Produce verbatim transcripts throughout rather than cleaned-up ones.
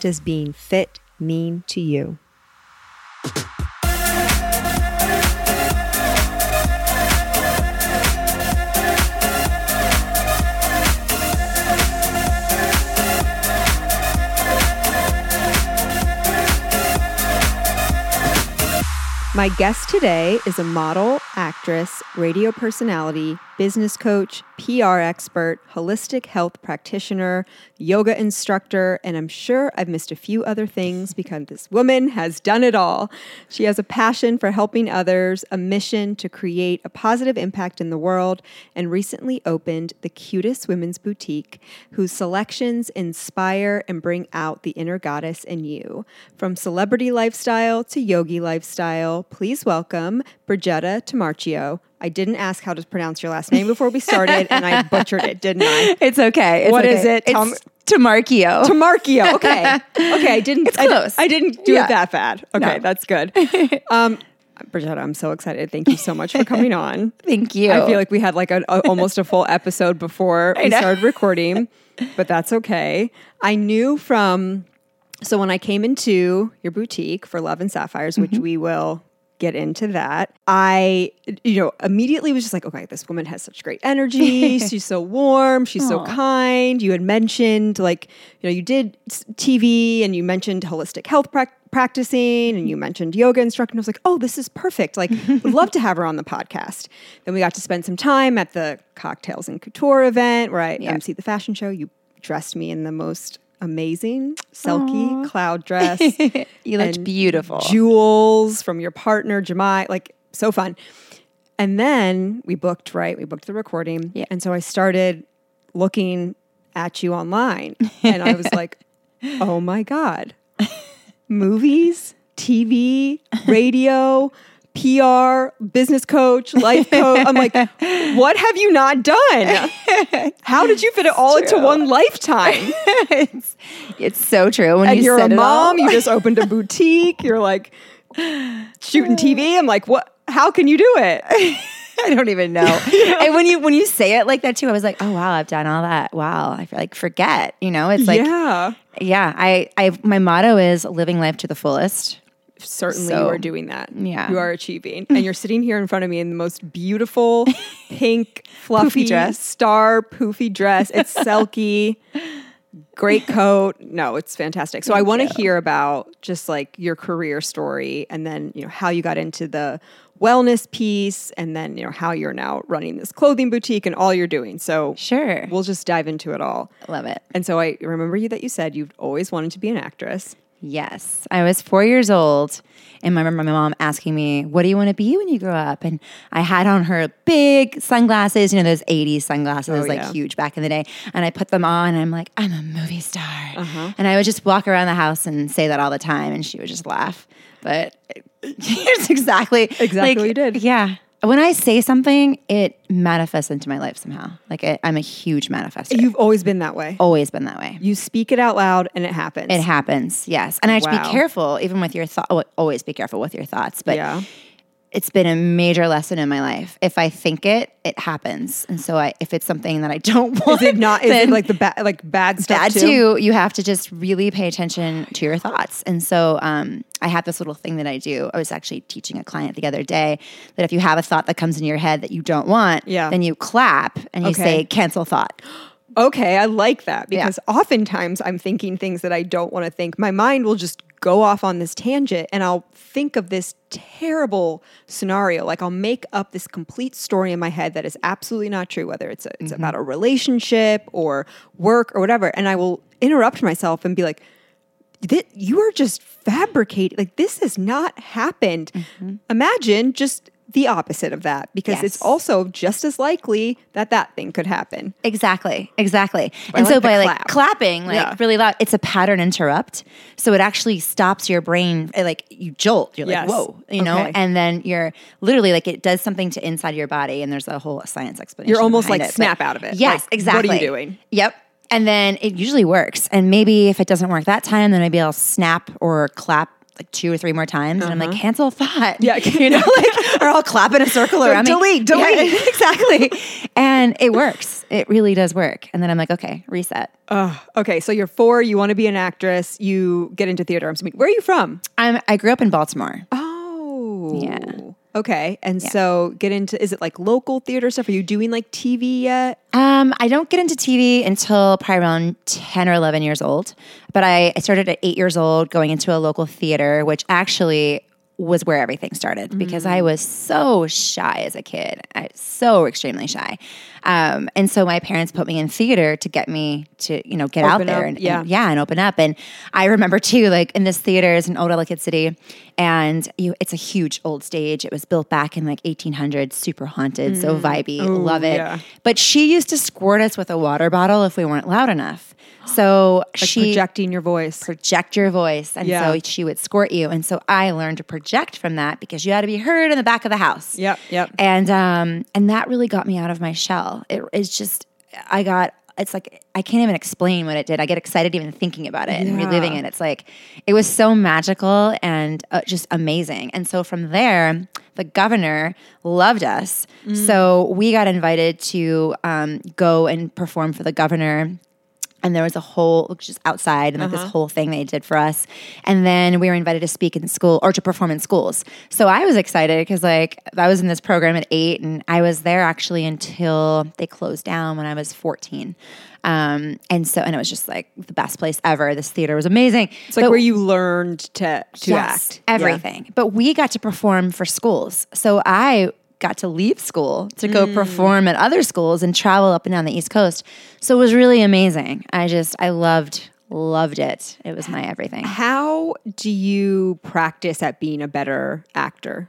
does being fit mean to you? My guest today is a model, actress, radio personality, business coach, P R expert, holistic health practitioner, yoga instructor, and I'm sure I've missed a few other things because this woman has done it all. She has a passion for helping others, a mission to create a positive impact in the world, and recently opened the Cutest Women's Boutique, whose selections inspire and bring out the inner goddess in you. From celebrity lifestyle to yogi lifestyle, please welcome Bridgetta Tomarchio. I didn't ask how to pronounce your last name before we started, and I butchered it, didn't I? It's okay. It's what okay. is it? It's Tom- Tomarchio. Tomarchio. Okay. Okay. I didn't. It's close. I, I didn't do yeah. it that bad. Okay, no. That's good. Um, Bridgetta, I'm so excited. Thank you so much for coming on. Thank you. I feel like we had like a, a, almost a full episode before we started recording, but that's okay. I knew from so when I came into your boutique for Love and Sapphires, which mm-hmm. we will get into that. I, you know, immediately was just like, okay, this woman has such great energy. She's so warm. She's Aww. so kind. You had mentioned like, you know, you did T V and you mentioned holistic health pra- practicing and you mentioned yoga instructor. I was like, oh, this is perfect. Like, would love to have her on the podcast. Then we got to spend some time at the Cocktails and Couture event where I yeah. emceed the fashion show. You dressed me in the most amazing Selkie Aww. cloud dress. You looked beautiful. Jewels from your partner, Jemai. Like, so fun. And then we booked, right? We booked the recording. Yeah. And so I started looking at you online. And I was like, oh my God. Movies, T V, radio, P R, business coach, life coach. I'm like, what have you not done? How did you fit it all into one lifetime? It's, it's so true. When and you you're said a mom, you just opened a boutique. You're like shooting T V. I'm like, what? How can you do it? I don't even know. Yeah. And when you when you say it like that too, I was like, oh wow, I've done all that. Wow, I feel like forget. You know, it's like yeah, yeah. I I my motto is living life to the fullest. Certainly so, you are doing that. Yeah. You are achieving. And you're sitting here in front of me in the most beautiful pink, fluffy dress, star poofy dress. It's Selkie. Great coat. No, it's fantastic. So Thank I want to hear about just like your career story and then, you know, how you got into the wellness piece and then, you know, how you're now running this clothing boutique and all you're doing. So sure, we'll just dive into it all. Love it. And so I remember you that you said you've always wanted to be an actress. Yes. I was four years old and I remember my mom asking me, what do you want to be when you grow up? And I had on her big sunglasses, you know, those eighties sunglasses, oh, like yeah. huge back in the day. And I put them on and I'm like, I'm a movie star. Uh-huh. And I would just walk around the house and say that all the time and she would just laugh. But it's exactly. Exactly like, what you did. Yeah. When I say something, it manifests into my life somehow. Like it, I'm a huge manifester. You've always been that way. Always been that way. You speak it out loud and it happens. It happens, yes. And I have wow. to be careful even with your thoughts. Oh, always be careful with your thoughts. But yeah. it's been a major lesson in my life. If I think it, it happens. And so I, if it's something that I don't want. Is it not, is it like the ba- like bad stuff bad too? too? You have to just really pay attention to your thoughts. And so um, I have this little thing that I do. I was actually teaching a client the other day that if you have a thought that comes in your head that you don't want, yeah. then you clap and you okay. say, cancel thought. Okay, I like that because yeah. oftentimes I'm thinking things that I don't want to think. My mind will just go off on this tangent and I'll think of this terrible scenario. Like I'll make up this complete story in my head that is absolutely not true, whether it's, a, it's mm-hmm. about a relationship or work or whatever. And I will interrupt myself and be like, you are just fabricating. Like this has not happened. Mm-hmm. Imagine just the opposite of that, because yes. it's also just as likely that that thing could happen. Exactly, exactly. But and like so by clap. like clapping, like yeah. really loud, it's a pattern interrupt. So it actually stops your brain, like you jolt, you're yes. like, whoa, you know, okay. and then you're literally like, it does something to inside your body, and there's a whole science explanation. You're almost like it, snap out of it. Yes, like, exactly. What are you doing? Yep. And then it usually works. And maybe if it doesn't work that time, then maybe I'll snap or clap like two or three more times. Uh-huh. And I'm like, cancel thought. Yeah. You know, like, or I'll clap in a circle around me. Delete, delete. Yeah, exactly. And it works. It really does work. And then I'm like, okay, reset. Uh, okay. So you're four, you want to be an actress, you get into theater. I'm speaking, where are you from? I'm, I grew up in Baltimore. Oh. Yeah. Okay. And yeah. so get into, is it like local theater stuff? Are you doing like T V yet? Um, I don't get into T V until probably around ten or eleven years old. But I, I started at eight years old going into a local theater, which actually was where everything started mm-hmm. because I was so shy as a kid. I was so extremely shy. Um, and so my parents put me in theater to get me to, you know, get open out there up, and, yeah. and yeah, and open up. And I remember too, like in this theater is in Old Ellicott City, and you, it's a huge old stage. It was built back in like eighteen hundred, super haunted, mm. so vibey, Ooh, love it. Yeah. But she used to squirt us with a water bottle if we weren't loud enough. So like she projecting your voice, project your voice. And yeah. so she would squirt you. And so I learned to project from that because you had to be heard in the back of the house. Yep. Yep. And, um, and that really got me out of my shell. It, it's just, I got, it's like, I can't even explain what it did. I get excited even thinking about it yeah. and reliving it. It's like, it was so magical and uh, just amazing. And so from there, the governor loved us. Mm. So we got invited to um, go and perform for the governor. And there was a whole, just outside, and like uh-huh. this whole thing they did for us. And then we were invited to speak in school or to perform in schools. So I was excited because like I was in this program at eight, and I was there actually until they closed down when I was fourteen. Um, and so, and it was just like the best place ever. This theater was amazing. It's but, like where you learned to, to yes, act. Everything. Yeah. But we got to perform for schools. So I got to leave school to go mm. perform at other schools and travel up and down the East Coast. So it was really amazing. I just, I loved, loved it. It was my everything. How do you practice at being a better actor?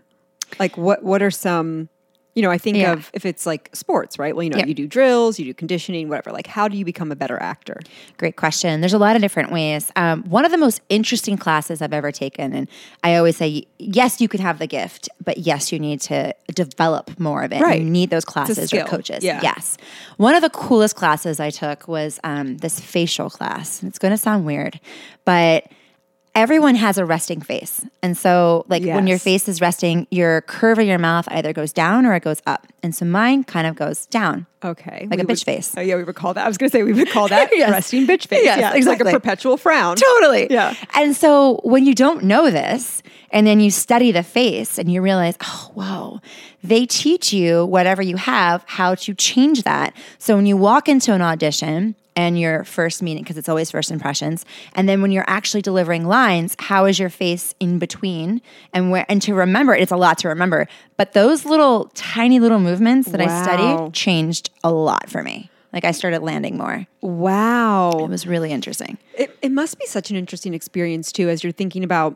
Like what, what are some, you know, I think yeah. of if it's like sports, right? Well, you know, yeah. you do drills, you do conditioning, whatever. Like how do you become a better actor? Great question. There's a lot of different ways. Um, one of the most interesting classes I've ever taken, and I always say, yes, you can have the gift, but yes, you need to develop more of it. Right. You need those classes or coaches. Yeah. Yes. One of the coolest classes I took was um, this facial class. It's going to sound weird, but everyone has a resting face. And so like yes. when your face is resting, your curve of your mouth either goes down or it goes up. And so mine kind of goes down. Okay. Like we a bitch would, face. Oh yeah, we would call that. I was going to say we would call that yes. resting bitch face. Yes, yeah, exactly. It's like a perpetual frown. Totally. Yeah. And so when you don't know this and then you study the face and you realize, oh, whoa, they teach you whatever you have, how to change that. So when you walk into an audition and your first meeting, because it's always first impressions, and then when you're actually delivering lines, how is your face in between? And where? And to remember, it's a lot to remember. But those little, tiny little movements that wow. I studied changed a lot for me. Like I started landing more. Wow. It was really interesting. It, it must be such an interesting experience too, as you're thinking about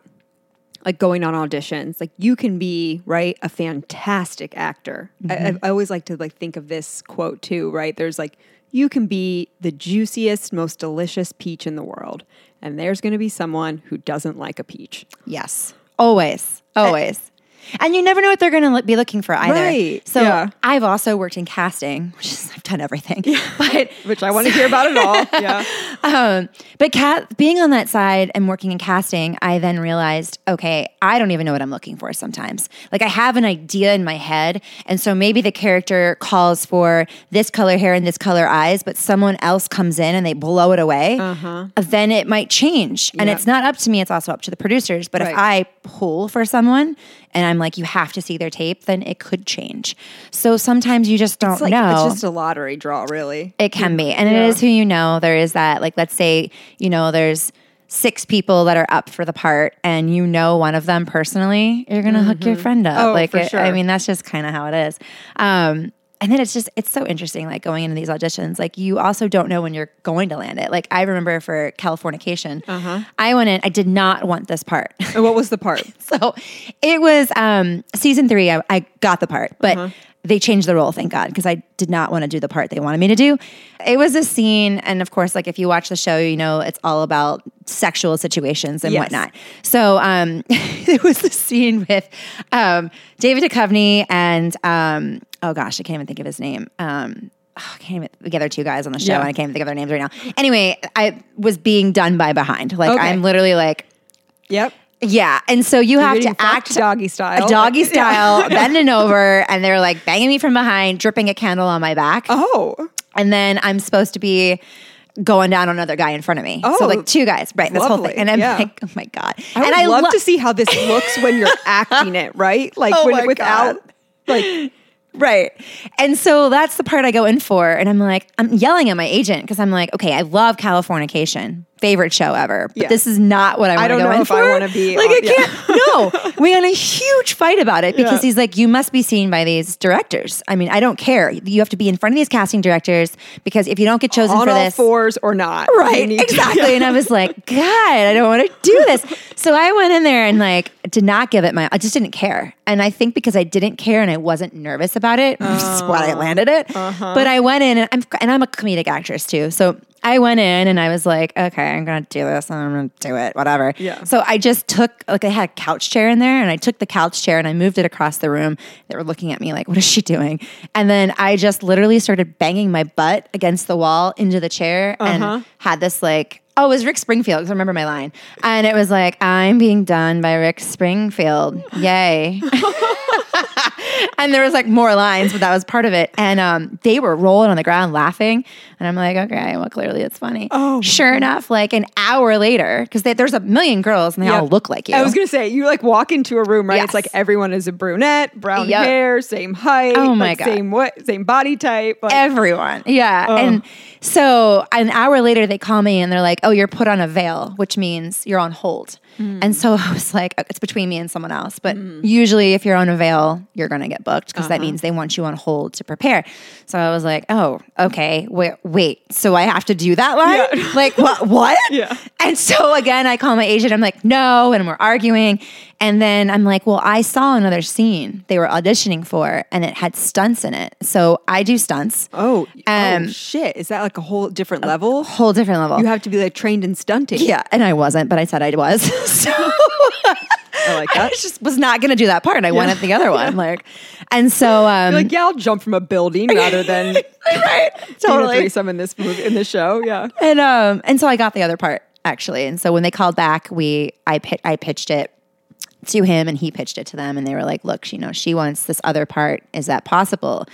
like going on auditions. Like you can be, right, a fantastic actor. Mm-hmm. I, I always like to like think of this quote too, right? There's like, you can be the juiciest, most delicious peach in the world, and there's going to be someone who doesn't like a peach. Yes. Always. Always. And, and you never know what they're going to be looking for either. Right. So yeah. I've also worked in casting, which is, I've done everything. Yeah. But which I want to hear about it all. Yeah. Um, but cat, being on that side and working in casting, I then realized, okay, I don't even know what I'm looking for sometimes. Like I have an idea in my head. And so maybe the character calls for this color hair and this color eyes, but someone else comes in and they blow it away. Uh-huh. Then it might change. And yep. it's not up to me. It's also up to the producers. But right. if I pull for someone and I'm like, you have to see their tape, then it could change. So sometimes you just don't it's like, know. It's just a lottery draw, really. It can be. And yeah. it is who you know. There is that, like, let's say, you know, there's six people that are up for the part and you know one of them personally, you're going to mm-hmm. hook your friend up. Oh, like for it, sure. I mean, that's just kind of how it is. Um, And then it's just, it's so interesting, like, going into these auditions. Like, you also don't know when you're going to land it. Like, I remember for Californication, uh-huh. I went in, I did not want this part. And what was the part? So it was um, season three, I, I got the part. But uh-huh. they changed the role, thank God, because I did not want to do the part they wanted me to do. It was a scene, and of course, like, if you watch the show, you know it's all about sexual situations and yes. whatnot. So um, it was the scene with um, David Duchovny and... Um, Oh gosh, I can't even think of his name. Um, oh, I can't even the other two guys on the show, yeah. and I can't even think of their names right now. Anyway, I was being done by behind. Like okay. I'm literally like, yep, yeah. And so you You're have to act doggy style, a doggy like, style, yeah. bending over, and they're like banging me from behind, dripping a candle on my back. Oh, and then I'm supposed to be going down on another guy in front of me. Oh, so like two guys, right? This lovely. Whole thing, and I'm yeah. like, oh my God. I would and I love lo- to see how this looks when you're acting it, right? Like oh when, without God. Like. Right. And so that's the part I go in for. And I'm like, I'm yelling at my agent because I'm like, okay, I love Californication. Favorite show ever. But yeah. this is not what I want to go in for. I don't know if I want to be. Like, I can't. Yeah. No. We had a huge fight about it because yeah. he's like, you must be seen by these directors. I mean, I don't care. You have to be in front of these casting directors because if you don't get chosen on for all this. Fours or not. Right. Exactly. To, yeah. And I was like, God, I don't want to do this. So I went in there and like, did not give it my, I just didn't care. And I think because I didn't care and I wasn't nervous about it, uh, that's why I landed it. Uh-huh. But I went in and I'm, and I'm a comedic actress too. So I went in and I was like, okay, I'm going to do this. I'm going to do it, whatever. Yeah. So I just took, like I had a couch chair in there and I took the couch chair and I moved it across the room. They were looking at me like, what is she doing? And then I just literally started banging my butt against the wall into the chair uh-huh. and had this like, oh, it was Rick Springfield because I remember my line. And it was like, I'm being done by Rick Springfield. Yay. And there was like more lines, but that was part of it. And um, they were rolling on the ground laughing. And I'm like, okay, well, clearly it's funny. Oh, sure enough, like an hour later, because there's a million girls and they yep. all look like you. I was going to say, you like walk into a room, right? Yes. It's like everyone is a brunette, brown yep. hair, same height. Oh my like God. Same, what, same body type. Like, everyone. Yeah. Oh. And so an hour later, they call me and they're like, oh, you're put on a veil, which means you're on hold. Mm. And so I was like, it's between me and someone else. But mm. usually if you're on a veil, you're going to get booked because uh-huh. that means they want you on hold to prepare. So I was like, oh, okay, wait, wait. So I have to do that line? Yeah. Like, what? What? Yeah. And so again, I call my agent. I'm like, no. And we're arguing. And then I'm like, well, I saw another scene they were auditioning for and it had stunts in it. So I do stunts. Oh, um, oh shit. Is that like a whole different level? Whole different level. You have to be like trained in stunting. Yeah. And I wasn't, but I said I was. So I like that. I just was not going to do that part. I yeah. went at the other one. Yeah. Like, and so, um, you're like, yeah, I'll jump from a building rather than right, totally threesome in this movie, in this show. Yeah. And, um, and so I got the other part actually. And so when they called back, we, I pit, I pitched it to him and he pitched it to them and they were like, look, you know, she wants this other part. Is that possible?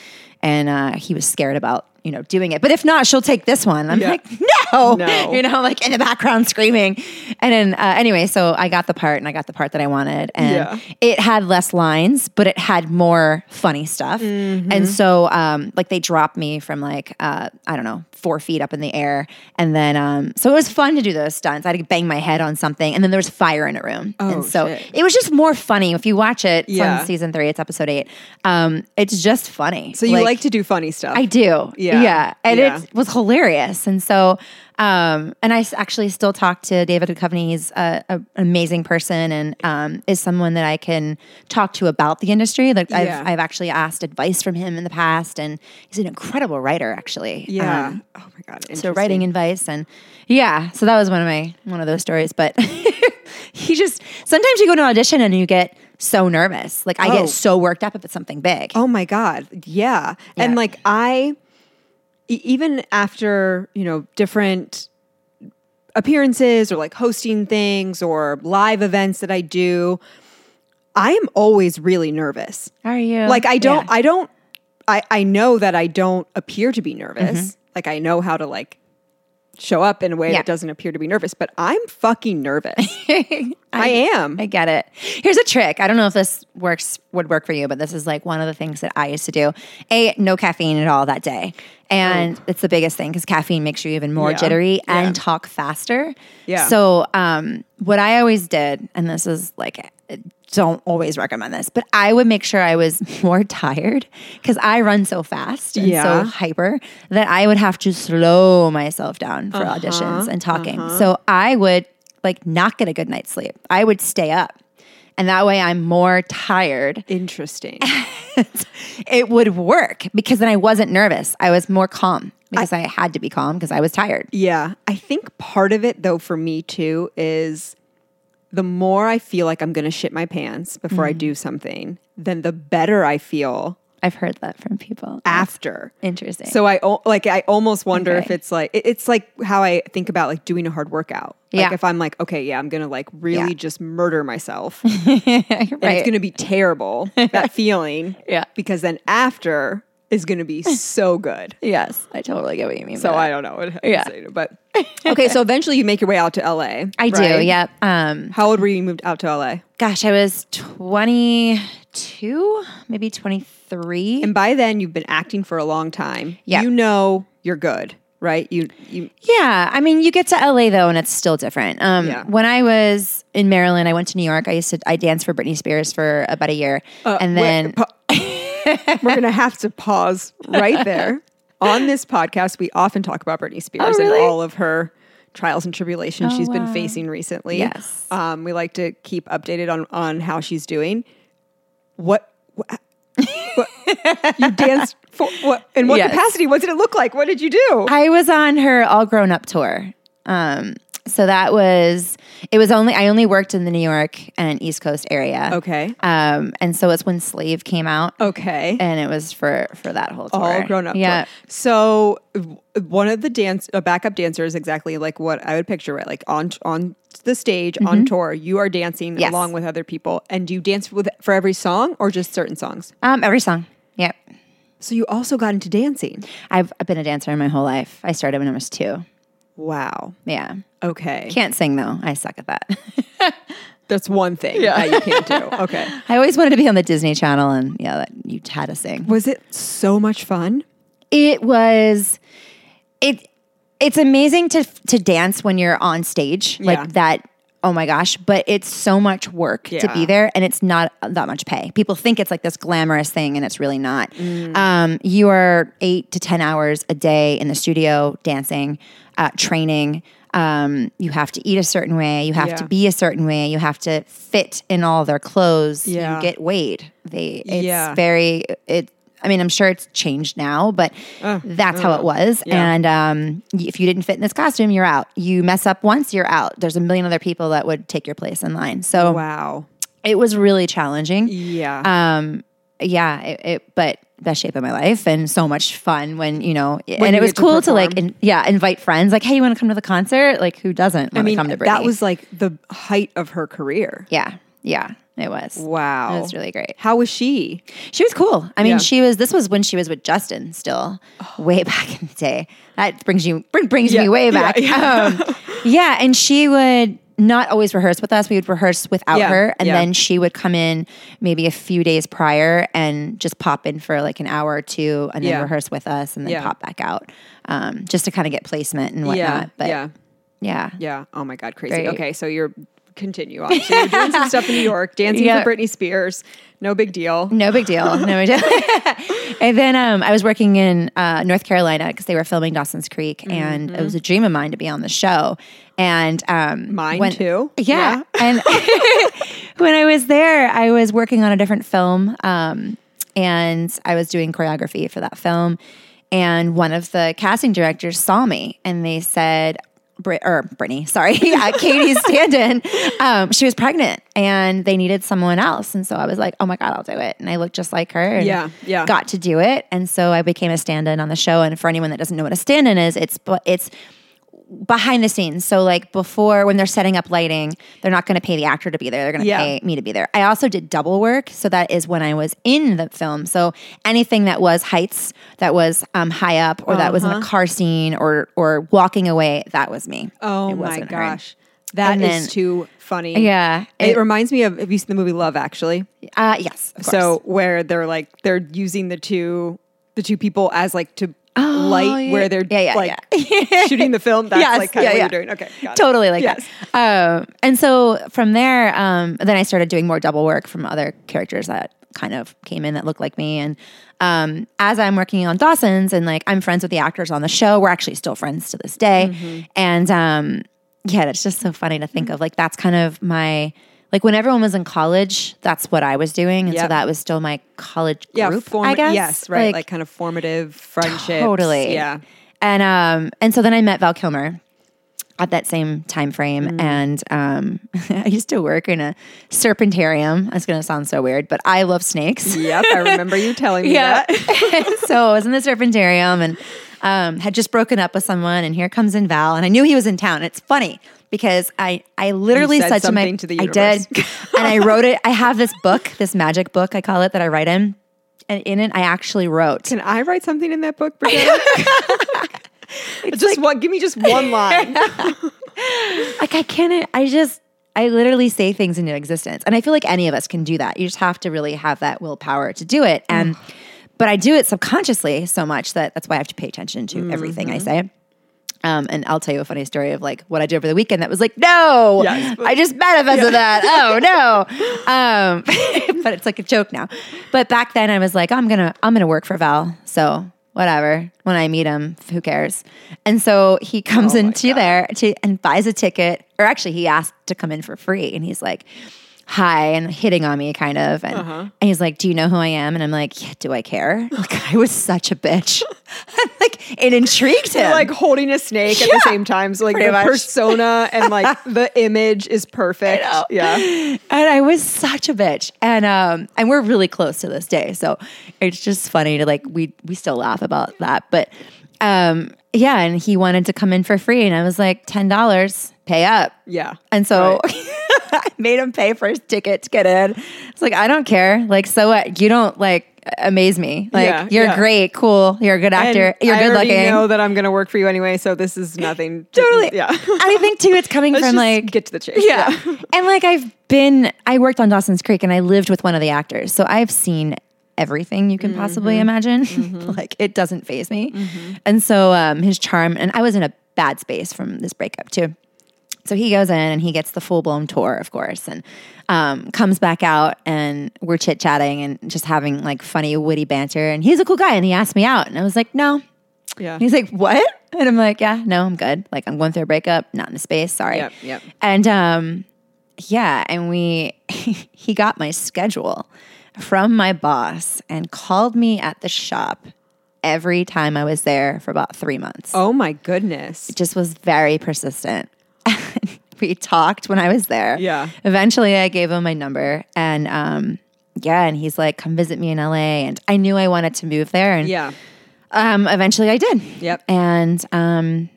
And uh, he was scared about, you know, doing it. But if not, she'll take this one. I'm yeah. like, no! no, you know, like in the background screaming. And then uh, anyway, so I got the part and I got the part that I wanted. And yeah. it had less lines, but it had more funny stuff. Mm-hmm. And so um, like they dropped me from like, uh, I don't know, four feet up in the air. And then, um, so it was fun to do those stunts. I had to bang my head on something. And then there was fire in a room. Oh, and so shit. It was just more funny. If you watch it, it's yeah. on season three, it's episode eight. Um, it's just funny. So you like, like to do funny stuff. I do. Yeah. Yeah. And yeah. it was hilarious. And so, um, and I actually still talk to David Duchovny. He's a, a, an amazing person and um, is someone that I can talk to about the industry. Like yeah. I've, I've actually asked advice from him in the past and he's an incredible writer actually. Yeah. Um, oh my God. So writing advice and yeah. So that was one of my, one of those stories, but he just, sometimes you go to an audition and you get so nervous. Like I oh. get so worked up if it's something big. Oh my God. Yeah. yeah. And like I... even after, you know, different appearances or like hosting things or live events that I do, I am always really nervous. Are you? Like I don't, yeah. I don't, I, I know that I don't appear to be nervous. Mm-hmm. Like I know how to like show up in a way yeah. that doesn't appear to be nervous, but I'm fucking nervous. I, I am. I get it. Here's a trick. I don't know if this works, would work for you, but this is like one of the things that I used to do. A, no caffeine at all that day. And oh. it's the biggest thing because caffeine makes you even more yeah. jittery and yeah. talk faster. Yeah. So um, what I always did, and this is like don't always recommend this, but I would make sure I was more tired because I run so fast and yeah. so hyper that I would have to slow myself down for uh-huh, auditions and talking. Uh-huh. So I would like not get a good night's sleep. I would stay up. And that way I'm more tired. Interesting. It would work because then I wasn't nervous. I was more calm because I, I had to be calm because I was tired. Yeah. I think part of it though for me too is the more I feel like I'm going to shit my pants before mm. I do something, then the better I feel. I've heard that from people. After. That's interesting. So I like I almost wonder okay. if it's like it's like how I think about like doing a hard workout. Like yeah. if I'm like, okay, yeah, I'm going to like really yeah. just murder myself. Right. And it's going to be terrible, that feeling. Yeah. Because then after is going to be so good. Yes. I totally get what you mean. So I don't know what I'm yeah. saying, but okay. So eventually you make your way out to L A. I right? do. Yep. Yeah. Um, how old were you moved out to L A? Gosh, I was twenty-two, maybe twenty-three. And by then you've been acting for a long time. Yeah. You know, you're good. Right? You, you. Yeah. I mean, you get to L A though, and it's still different. Um, yeah. When I was in Maryland, I went to New York. I used to, I danced for Britney Spears for about a year. Uh, and then wait, pa- we're going to have to pause right there. On this podcast, we often talk about Britney Spears oh, really? and all of her trials and tribulations oh, she's wow. been facing recently. Yes. Um, we like to keep updated on, on how she's doing. What, what What, you danced for what? In what yes. capacity? What did it look like? What did you do? I was on her All Grown Up tour. Um, so that was, it was only, I only worked in the New York and East Coast area. Okay. Um, and so it's when Slave came out. Okay. And it was for, for that whole tour. All Grown Up yeah. tour. So one of the dance, a backup dancer is exactly like what I would picture, right? Like on, on the stage, mm-hmm. on tour, you are dancing yes. along with other people. And do you dance with for every song or just certain songs? Um, every song. Yep. So you also got into dancing. I've, I've been a dancer my whole life. I started when I was two. Wow. Yeah. Okay. Can't sing though. I suck at that. That's one thing yeah. that you can't do. Okay. I always wanted to be on the Disney Channel and yeah, that you had to sing. Was it so much fun? It was, it, it's amazing to, to dance when you're on stage like yeah. that. Oh my gosh. But it's so much work yeah. to be there and it's not that much pay. People think it's like this glamorous thing and it's really not. Mm. Um, you are eight to ten hours a day in the studio dancing, uh, training. Um, you have to eat a certain way. You have yeah. to be a certain way. You have to fit in all their clothes. Yeah. You get weighed. They, it's yeah. very, it, I mean, I'm sure it's changed now, but uh, that's uh, how it was. Yeah. And um, if you didn't fit in this costume, you're out. You mess up once, you're out. There's a million other people that would take your place in line. So wow, it was really challenging. Yeah. Um, yeah. It, it, but best shape of my life and so much fun when, you know, when and you it was cool to, to like, in, yeah, invite friends. Like, hey, you want to come to the concert? Like, who doesn't want I mean, to come to Britney? That was like the height of her career. Yeah. Yeah. It was. Wow. It was really great. How was she? She was cool. I mean, yeah. she was, this was when she was with Justin still, oh. way back in the day. That brings you, brings yeah. me way back. Yeah, yeah. Um, yeah, and she would not always rehearse with us. We would rehearse without yeah. her, and yeah. then she would come in maybe a few days prior and just pop in for like an hour or two and then yeah. rehearse with us and then yeah. pop back out um, just to kind of get placement and whatnot. Yeah. But yeah. Yeah. Yeah. Oh my God, crazy. Great. Okay, so you're... Continue on. So you're doing some stuff in New York, dancing yep. for Britney Spears. No big deal. No big deal. No big deal. And then um, I was working in uh, North Carolina because they were filming Dawson's Creek, and mm-hmm. it was a dream of mine to be on the show. And um, mine when, too. Yeah. yeah. And when I was there, I was working on a different film, um, and I was doing choreography for that film. And one of the casting directors saw me, and they said. Brit or Brittany, sorry, yeah, Katie's stand-in. Um, she was pregnant and they needed someone else, and so I was like, "Oh my God, I'll do it!" And I looked just like her, and yeah, yeah. got to do it. And so I became a stand-in on the show. And for anyone that doesn't know what a stand-in is, it's it's behind the scenes. So like before, when they're setting up lighting, they're not going to pay the actor to be there; they're going to yeah. pay me to be there. I also did double work, so that is when I was in the film. So anything that was heights, that was um, high up, or uh-huh. that was in a car scene, or or walking away, that was me. Oh it my gosh, her. That and is then, too funny. Yeah, it, it reminds me of. Have you seen the movie Love Actually? Uh, yes. Of course. So where they're like they're using the two the two people as like to. oh, light yeah. where they're yeah, yeah, like yeah. shooting the film. That's yes, like kind yeah, of what yeah. you're doing. Okay. Got totally it. Like yes. that. Um, and so from there, um, then I started doing more double work from other characters that kind of came in that looked like me. And um, as I'm working on Dawson's and like, I'm friends with the actors on the show. We're actually still friends to this day. Mm-hmm. And um, yeah, it's just so funny to think mm-hmm. of like, that's kind of my, like when everyone was in college, that's what I was doing. And yep. so that was still my college group, yeah, form- I guess. Yes, right. Like, like kind of formative friendships. Totally. Yeah. And um, and so then I met Val Kilmer at that same time frame. Mm. And um, I used to work in a serpentarium. That's going to sound so weird, but I love snakes. Yep, I remember you telling me yeah. that. So I was in the serpentarium and um, had just broken up with someone. And here comes in Val. And I knew he was in town. It's funny. Because I, I literally said, said to my, to the I did, and I wrote it. I have this book, this magic book, I call it, that I write in, and in it I actually wrote. Can I write something in that book, Bridgetta? Just like, one, give me just one line. Like I can't. I just, I literally say things into existence, and I feel like any of us can do that. You just have to really have that willpower to do it, and but I do it subconsciously so much that that's why I have to pay attention to mm-hmm. everything I say. Um, and I'll tell you a funny story of like what I did over the weekend that was like, no, yes, I just manifested yeah. that. Oh no. Um, but it's like a joke now. But back then I was like, oh, I'm going to, I'm going to work for Val. So whatever, when I meet him, who cares? And so he comes oh into there to, and buys a ticket, or actually he asked to come in for free. And he's like, hi, and hitting on me kind of. And, uh-huh. and he's like, do you know who I am? And I'm like, yeah, do I care? Like, I was such a bitch. Like, it intrigued him. You're like holding a snake yeah, at the same time. So like the much. persona and like the image is perfect. Yeah. And I was such a bitch. And um, and we're really close to this day. So it's just funny to like, we we still laugh about that. But um, yeah, and he wanted to come in for free. And I was like, ten dollars, pay up. Yeah. And so... Right. I made him pay for his ticket to get in. It's like, I don't care. Like, so what? You don't like amaze me. Like, yeah, you're yeah. great, cool. You're a good actor. And you're good looking. I know that I'm going to work for you anyway, so this is nothing. To, totally. Yeah. I think too, it's coming Let's from just like get to the chase. Yeah. yeah. And like I've been, I worked on Dawson's Creek, and I lived with one of the actors, so I've seen everything you can mm-hmm. possibly imagine. Mm-hmm. Like it doesn't faze me, mm-hmm. and so um, his charm. And I was in a bad space from this breakup too. So he goes in and he gets the full-blown tour, of course, and um, comes back out, and we're chit-chatting and just having like funny, witty banter. And he's a cool guy, and he asked me out, and I was like, no. Yeah. And he's like, what? And I'm like, yeah, no, I'm good. Like, I'm going through a breakup, not in the space, sorry. Yep, yep. And um, yeah, and we he got my schedule from my boss and called me at the shop every time I was there for about three months. Oh, my goodness. It just was very persistent. We talked when I was there. Yeah. Eventually, I gave him my number, and um, yeah, and he's like, "Come visit me in L A." And I knew I wanted to move there, and yeah, um, eventually I did. Yep. And um,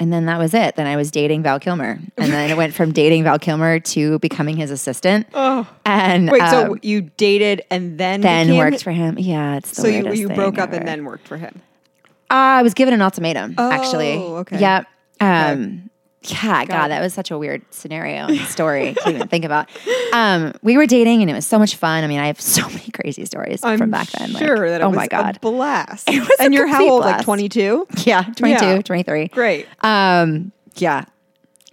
and then that was it. Then I was dating Val Kilmer, and then it went from dating Val Kilmer to becoming his assistant. Oh. And wait, um, so you dated and then then became... worked for him? Yeah. It's the so you you broke up ever. And then worked for him. Uh, I was given an ultimatum. Oh, actually. Okay. Yep. Um. Okay. Yeah, God, God, that was such a weird scenario and story I can't even think about. Um, we were dating, and it was so much fun. I mean, I have so many crazy stories I'm from back then. Like, sure, that it oh was my God. a blast. It was and a you're how old, blast. Like twenty-two? Yeah, twenty-two, yeah. twenty-three. Great. Um, yeah.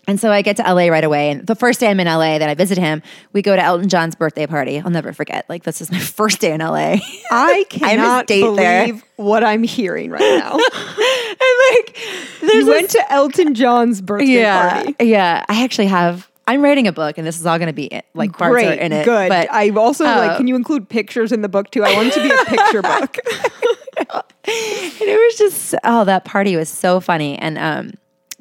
And so I get to L A right away. And the first day I'm in L A that I visit him, we go to Elton John's birthday party. I'll never forget. Like, this is my first day in L A. I cannot I believe there. what I'm hearing right now. And like, there's you went this, to Elton John's birthday yeah, party. Yeah. I actually have, I'm writing a book, and this is all going to be it, like parts Great, are in it. Good. But I've also, uh, like, can you include pictures in the book too? I want it to be a picture book. And it was just, oh, that party was so funny. And, um,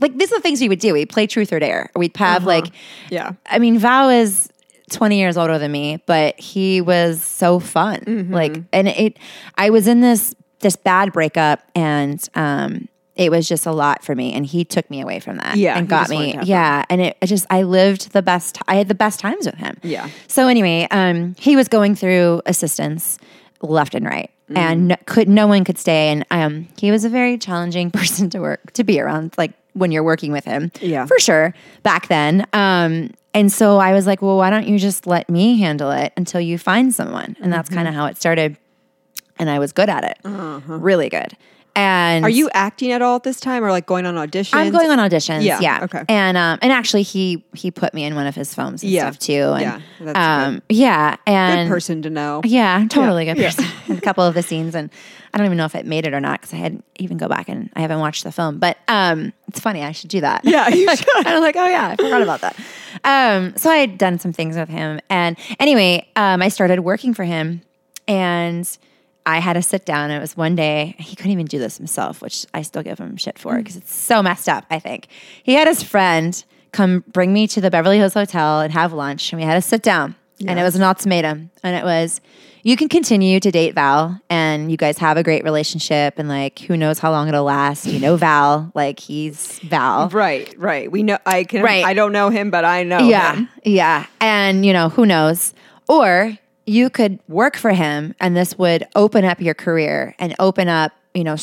like, these are the things we would do. We'd play Truth or Dare. We'd have, uh-huh. like, yeah. I mean, Val is twenty years older than me, but he was so fun. Mm-hmm. Like, and it, I was in this this bad breakup, and um, it was just a lot for me. And he took me away from that yeah, and got me. Yeah. Fun. And it, it just, I lived the best, I had the best times with him. Yeah. So anyway, um, he was going through assistance left and right. Mm. And no, could, no one could stay. And um, he was a very challenging person to work, to be around, like, when you're working with him, yeah, for sure, back then. Um, and so I was like, well, why don't you just let me handle it until you find someone? And that's mm-hmm. kind of how it started. And I was good at it, uh-huh. really good. And are you acting at all at this time, or like going on auditions? I'm going on auditions. Yeah. yeah. Okay. And um, and actually, he he put me in one of his films and yeah. stuff too. And, yeah. That's um. Good. Yeah. And good person to know. Yeah. Totally yeah. good person. Yeah. A couple of the scenes, and I don't even know if it made it or not because I hadn't even go back and I haven't watched the film. But um, it's funny. I should do that. Yeah. You like, should. I'm like, oh yeah, I forgot about that. Um. So I had done some things with him, and anyway, um, I started working for him, and I had a sit down. It was one day. He couldn't even do this himself, which I still give him shit for because it's so messed up, I think. He had his friend come bring me to the Beverly Hills Hotel and have lunch, and we had a sit down. Yeah. And it was an ultimatum. And it was, you can continue to date Val, and you guys have a great relationship, and like, who knows how long it'll last. You know Val, like he's Val. Right, right. We know, I can, right. I don't know him, but I know yeah, him. Yeah, yeah. And you know, who knows? Or you could work for him, and this would open up your career and open up, you know,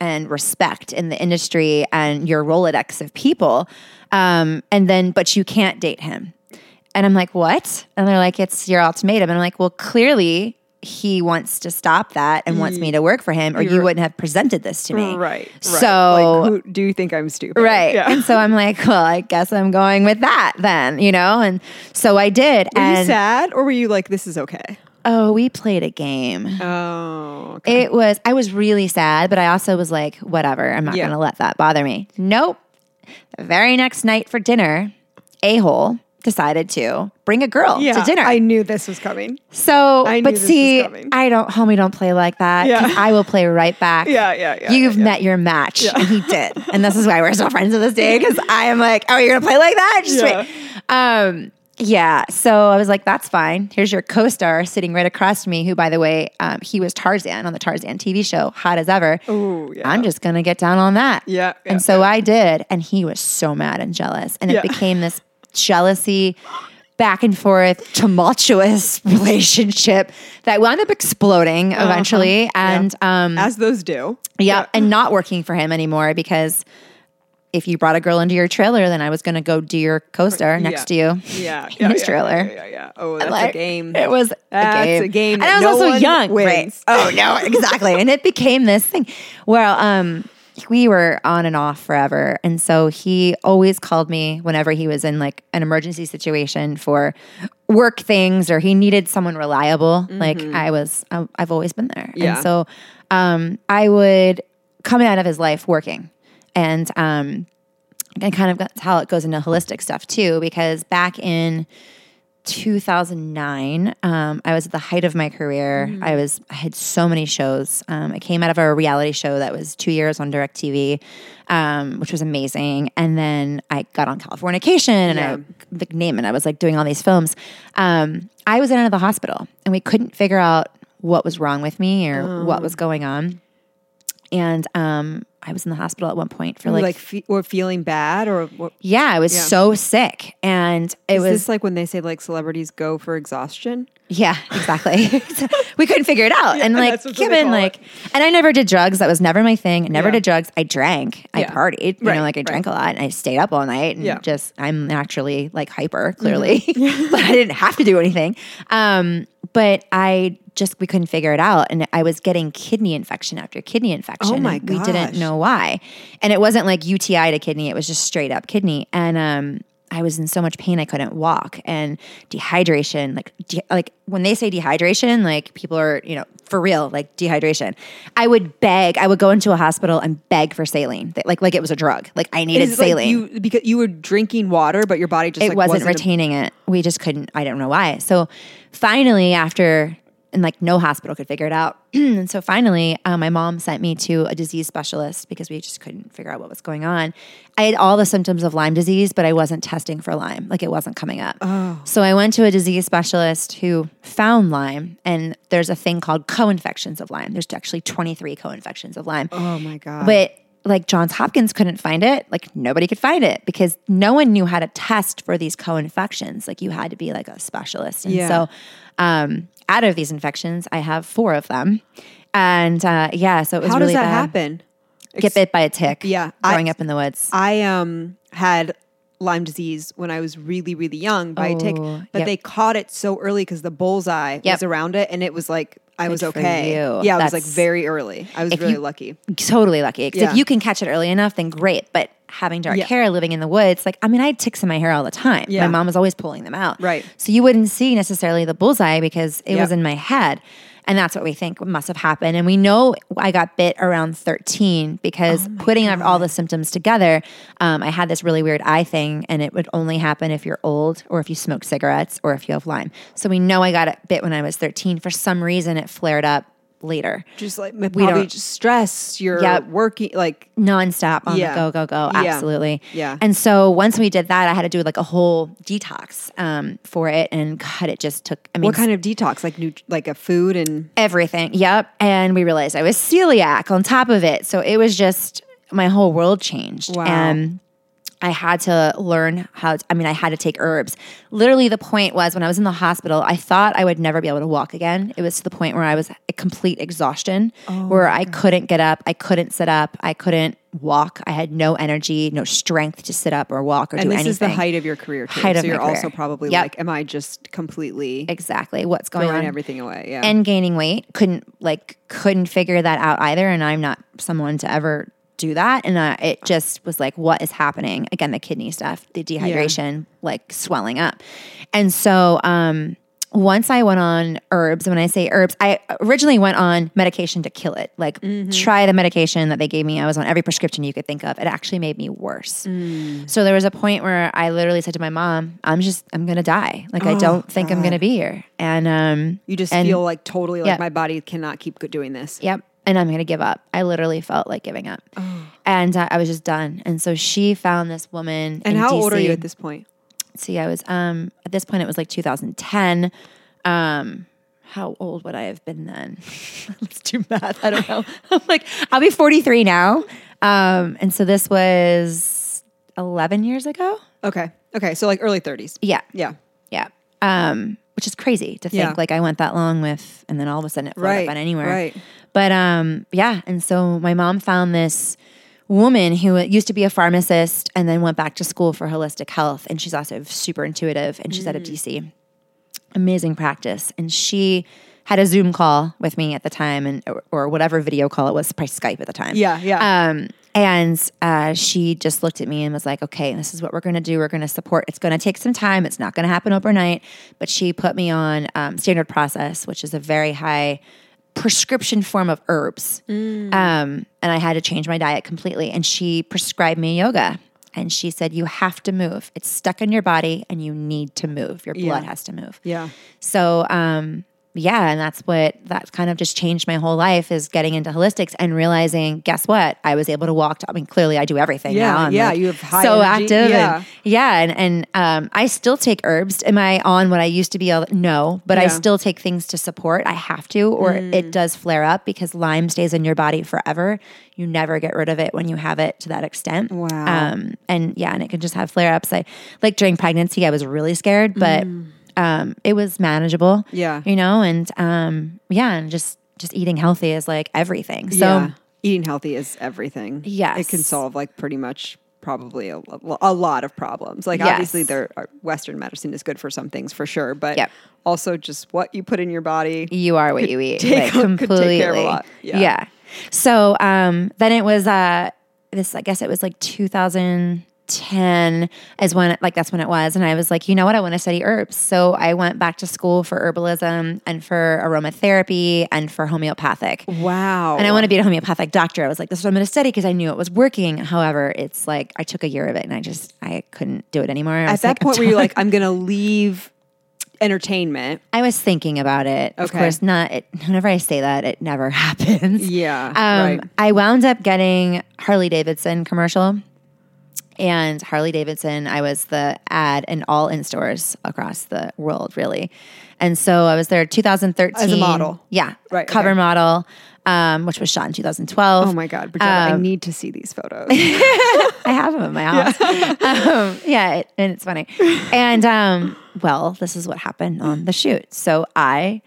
and respect in the industry and your Rolodex of people. Um, and then, but you can't date him. And I'm like, what? And they're like, it's your ultimatum. And I'm like, well, clearly he wants to stop that and wants me to work for him, or You're, you wouldn't have presented this to me. Right. right. So like, who, do you think I'm stupid? Right. Yeah. And so I'm like, well, I guess I'm going with that then, you know? And so I did. Were and you sad, or were you like, this is okay? Oh, we played a game. Oh. Okay. It was, I was really sad, but I also was like, whatever, I'm not yeah. going to let that bother me. Nope. The very next night for dinner, a-hole decided to bring a girl yeah, to dinner. I knew this was coming. So, I knew but this see, was I don't, homie, don't play like that. Yeah. I will play right back. Yeah, yeah, yeah. You've yeah, met yeah. your match. Yeah. And he did. And this is why we're still friends to this day, because I am like, oh, you're going to play like that? Just yeah. wait. Um, yeah. So I was like, that's fine. Here's your co-star sitting right across from me, who, by the way, um, he was Tarzan on the Tarzan T V show, hot as ever. Ooh, yeah. I'm just going to get down on that. Yeah. yeah and so yeah. I did. And he was so mad and jealous. And it yeah. became this jealousy, back and forth, tumultuous relationship that wound up exploding eventually. Uh-huh. And yeah. um, as those do. Yeah, yeah. And not working for him anymore, because if you brought a girl into your trailer, then I was going to go do your co-star next yeah. to you yeah. in yeah, his yeah, trailer. Yeah, yeah, yeah. Oh, that's like, a game. It was that's a game. a game that and I was no also young. Wins. Right? Oh, no, exactly. And it became this thing. Well, um... we were on and off forever. And so he always called me whenever he was in like an emergency situation for work things, or he needed someone reliable. Mm-hmm. Like I was, I, I've always been there. Yeah. And so um, I would come out of his life working, and um, and kind of that's how it goes into holistic stuff too, because back in two thousand nine, um, I was at the height of my career. Mm-hmm. I was, I had so many shows. Um, I came out of a reality show that was two years on DirecTV, um, which was amazing. And then I got on Californication, and yeah. I, the name, and I was like doing all these films. Um, I was in and out of the hospital, and we couldn't figure out what was wrong with me or oh. what was going on. And, um, I was in the hospital at one point for like, like fe- or feeling bad or what? Yeah, I was yeah. so sick, and it Is was this like when they say like celebrities go for exhaustion. Yeah, exactly. We couldn't figure it out, yeah, and like given like, it. and I never did drugs. That was never my thing. I never yeah. did drugs. I drank. I yeah. partied. You right, know, like I right. drank a lot, and I stayed up all night, and yeah. just I'm naturally like hyper, clearly, mm-hmm. but I didn't have to do anything. Um, but I. Just we couldn't figure it out, and I was getting kidney infection after kidney infection. Oh my gosh. We didn't know why, and it wasn't like U T I to kidney; it was just straight up kidney. And um, I was in so much pain I couldn't walk, and dehydration. Like, de- like when they say dehydration, like people are, you know, for real, like dehydration. I would beg. I would go into a hospital and beg for saline, like like it was a drug. Like I needed Is it saline like you, because you were drinking water, but your body just it like, wasn't, wasn't retaining a- it. We just couldn't. I don't know why. So finally, after. And like no hospital could figure it out. And so finally, uh, my mom sent me to a disease specialist because we just couldn't figure out what was going on. I had all the symptoms of Lyme disease, but I wasn't testing for Lyme. Like it wasn't coming up. Oh. So I went to a disease specialist who found Lyme, and there's a thing called co-infections of Lyme. There's actually twenty-three co-infections of Lyme. Oh my God. But like Johns Hopkins couldn't find it. Like nobody could find it because no one knew how to test for these co-infections. Like you had to be like a specialist. And yeah. so um, out of these infections, I have four of them. And uh, yeah, so it was how really bad. How does that bad. happen? Get Ex- bit by a tick. Yeah. Growing I, up in the woods. I um had Lyme disease when I was really, really young by oh, a tick. But yep. they caught it so early because the bullseye yep. was around it. And it was like, I was okay. Yeah, I was like very early. I was really lucky. Totally lucky. Because if you can catch it early enough, then great. But having dark yeah. hair, living in the woods, like, I mean, I had ticks in my hair all the time. Yeah. My mom was always pulling them out. Right. So you wouldn't see necessarily the bullseye because it yep. was in my head. And that's what we think must have happened. And we know I got bit around thirteen because oh putting God. all the symptoms together, um, I had this really weird eye thing, and it would only happen if you're old or if you smoke cigarettes or if you have Lyme. So we know I got bit when I was thirteen. For some reason, it flared up later. Just like we probably just stress, you're yeah, working like nonstop on yeah. the go, go, go. Absolutely. Yeah. yeah. And so once we did that, I had to do like a whole detox um, for it, and God, it just took, I mean. What kind of detox? Like new, like a food and. Everything. Yep. And we realized I was celiac on top of it. So it was just, my whole world changed. Wow. And I had to learn how to, I mean, I had to take herbs. Literally the point was when I was in the hospital, I thought I would never be able to walk again. It was to the point where I was a complete exhaustion, oh, where I couldn't get up. I couldn't sit up. I couldn't walk. I had no energy, no strength to sit up or walk or and do anything. And this is the height of your career too. Height so of you're my also career. Probably yep. like, am I just completely. Exactly. What's going on? Throwing everything away. Yeah. And gaining weight. Couldn't like, couldn't figure that out either. And I'm not someone to ever do that. And uh, it just was like, what is happening? Again, the kidney stuff, the dehydration, yeah. like swelling up. And so um, once I went on herbs, when I say herbs, I originally went on medication to kill it. Like mm-hmm. try the medication that they gave me. I was on every prescription you could think of. It actually made me worse. Mm. So there was a point where I literally said to my mom, I'm just, I'm going to die. Like, oh, I don't think God. I'm going to be here. And um, you just and, feel like totally like yep. my body cannot keep doing this. Yep. And I'm going to give up. I literally felt like giving up. Oh. And uh, I was just done. And so she found this woman in D C. And how old are you at this point? See, I was, um, at this point it was like two thousand ten. Um, how old would I have been then? Let's do math. I don't know. I'm like, I'll be forty-three now. Um, and so this was eleven years ago. Okay. Okay. So like early thirties. Yeah. Yeah. Yeah. Um, which is crazy to think yeah. like I went that long with, and then all of a sudden it flew up on anywhere. Right. But um, yeah. And so my mom found this woman who used to be a pharmacist and then went back to school for holistic health. And she's also super intuitive, and she's mm. out of D C. Amazing practice. And she had a Zoom call with me at the time, and or, or whatever video call it was, probably Skype at the time. Yeah. Yeah. Um, And uh, she just looked at me and was like, okay, this is what we're going to do. We're going to support. It's going to take some time. It's not going to happen overnight. But she put me on um, Standard Process, which is a very high prescription form of herbs. Mm. Um, and I had to change my diet completely. And she prescribed me yoga. And she said, you have to move. It's stuck in your body and you need to move. Your blood yeah. has to move. Yeah. So um, yeah, and that's what, that kind of just changed my whole life, is getting into holistics and realizing, guess what? I was able to walk. To, I mean, clearly I do everything yeah, now. I'm yeah, like you have high so energy. Active. Yeah, and, yeah, and, and um, I still take herbs. Am I on what I used to be? All, no, but yeah. I still take things to support. I have to, or mm. it does flare up, because Lyme stays in your body forever. You never get rid of it when you have it to that extent. Wow. Um, and yeah, and it can just have flare ups. I like during pregnancy, I was really scared, but. Mm. Um, it was manageable, yeah, you know, and, um, yeah. And just, just eating healthy is like everything. So yeah. eating healthy is everything. Yes. It can solve like pretty much probably a, a lot of problems. Like yes. obviously there are, Western medicine is good for some things for sure, but yep. also just what you put in your body. You are what you eat. Take, like, completely. Take care of a lot. Yeah. yeah. So, um, then it was, uh, this, I guess it was like two thousand ten is when, like, that's when it was. And I was like, you know what? I want to study herbs. So I went back to school for herbalism and for aromatherapy and for homeopathic. Wow. And I want to be a homeopathic doctor. I was like, this is what I'm going to study, because I knew it was working. However, it's like, I took a year of it and I just, I couldn't do it anymore. At that like, point were you like, I'm going to leave entertainment? I was thinking about it. Okay. Of course not. It, whenever I say that, it never happens. Yeah. Um, right. I wound up getting Harley Davidson commercial. And Harley Davidson, I was the ad in all in stores across the world, really. And so I was there twenty thirteen. As a model. Yeah. Right. Cover okay. model, um, which was shot in two thousand twelve. Oh, my God. Bridgetta, um, I need to see these photos. I have them in my house. Yeah, um, yeah it, and it's funny. And, um, well, this is what happened on the shoot. So I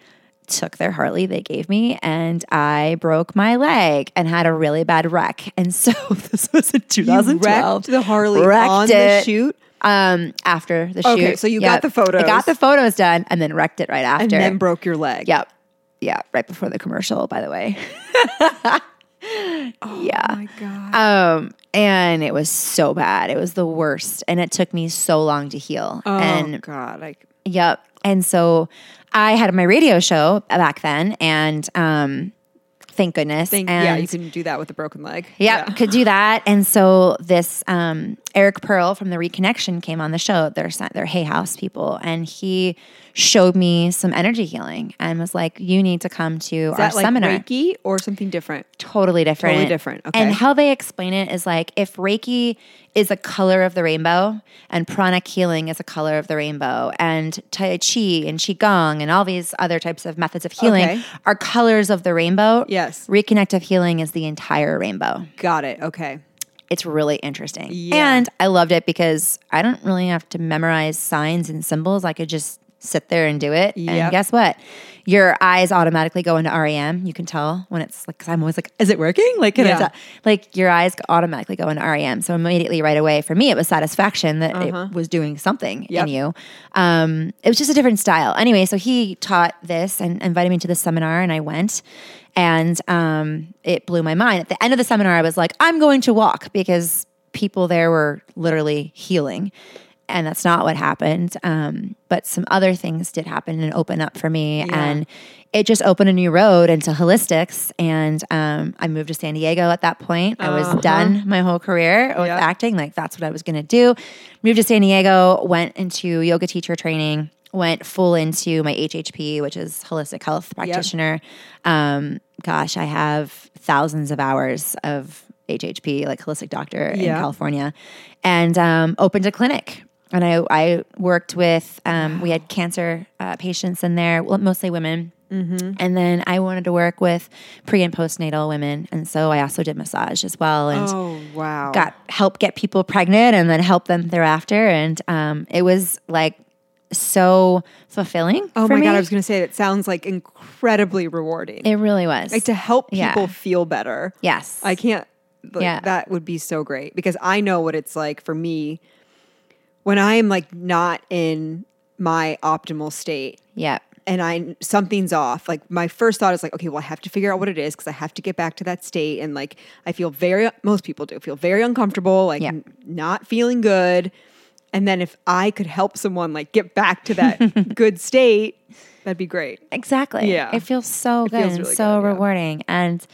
took their Harley they gave me, and I broke my leg and had a really bad wreck. And so this was in two thousand twelve. You wrecked the Harley wrecked on it. The shoot? Um, after the okay, shoot. Okay, so you yep. got the photos. I got the photos done and then wrecked it right after. And then broke your leg. Yep. Yeah, right before the commercial, by the way. Oh yeah. Oh my God. Um, and it was so bad. It was the worst. And it took me so long to heal. Oh and, God. Like, yep. And so I had my radio show back then, and um, thank goodness. Thank, and yeah, you can do that with a broken leg. Yep, yeah, could do that. And so this um, Eric Pearl from The Reconnection came on the show. They're, they're Hay House people. And he showed me some energy healing and was like, you need to come to is our that like seminar. Reiki or something different? Totally different. Totally different. Okay. And how they explain it is like, if Reiki is a color of the rainbow and pranic healing is a color of the rainbow and Tai Chi and Qigong and all these other types of methods of healing okay. are colors of the rainbow. Yes. Reconnective healing is the entire rainbow. Got it. Okay. It's really interesting. Yeah. And I loved it because I don't really have to memorize signs and symbols. I could just sit there and do it. Yep. And guess what? Your eyes automatically go into R E M. You can tell when it's like, because I'm always like, is it working? Like, can yeah. I tell? Like, your eyes automatically go into R E M. So immediately right away, for me, it was satisfaction that uh-huh. it was doing something yep. in you. Um, it was just a different style. Anyway, so he taught this and invited me to the seminar, and I went. And um, it blew my mind. At the end of the seminar, I was like, I'm going to walk, because people there were literally healing. And that's not what happened. Um, but some other things did happen and open up for me. Yeah. And it just opened a new road into holistics. And um, I moved to San Diego at that point. Uh-huh. I was done my whole career with yeah. acting. Like, that's what I was going to do. Moved to San Diego, went into yoga teacher training, went full into my H H P, which is holistic health practitioner. Yep. Um, gosh, I have thousands of hours of H H P, like holistic doctor yeah. in California. And um, opened a clinic. And I, I worked with, um, we had cancer uh, patients in there, mostly women. Mm-hmm. And then I wanted to work with pre and postnatal women. And so I also did massage as well. And oh, wow. got help get people pregnant and then help them thereafter. And um, it was like so fulfilling. Oh for my me. God, I was going to say, it sounds like incredibly rewarding. It really was. Like, to help people yeah. feel better. Yes. I can't, like, yeah. that would be so great, because I know what it's like for me. When I am like not in my optimal state, yeah, and I something's off, like my first thought is like, okay, well, I have to figure out what it is, because I have to get back to that state. And like, I feel very, most people do feel very uncomfortable, like yeah. n- not feeling good. And then if I could help someone like get back to that good state, that'd be great. Exactly. Yeah. It feels so it good feels really and so good, rewarding. Yeah. And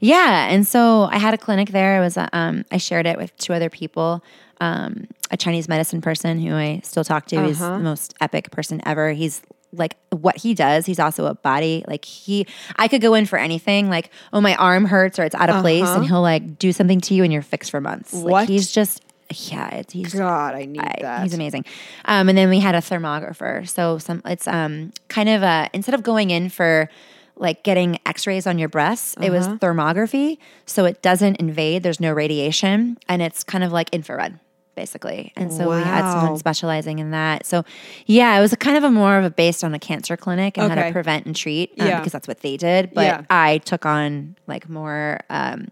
yeah. And so I had a clinic there. It was, a, um, I shared it with two other people. Um, a Chinese medicine person who I still talk to. Uh-huh. He's the most epic person ever. He's like, what he does, he's also a body. Like, he, I could go in for anything. Like, oh, my arm hurts or it's out of uh-huh. place. And he'll like do something to you and you're fixed for months. What? Like, he's just, yeah. It's, he's, God, I need I, that. He's amazing. Um, and then we had a thermographer. So some, it's um kind of a, instead of going in for like getting x-rays on your breasts, uh-huh. it was thermography. So it doesn't invade. There's no radiation. And it's kind of like infrared, basically. And so wow. we had someone specializing in that. So yeah, it was a kind of a more of a based on a cancer clinic and okay. how to prevent and treat um, yeah. because that's what they did. But yeah. I took on like more um,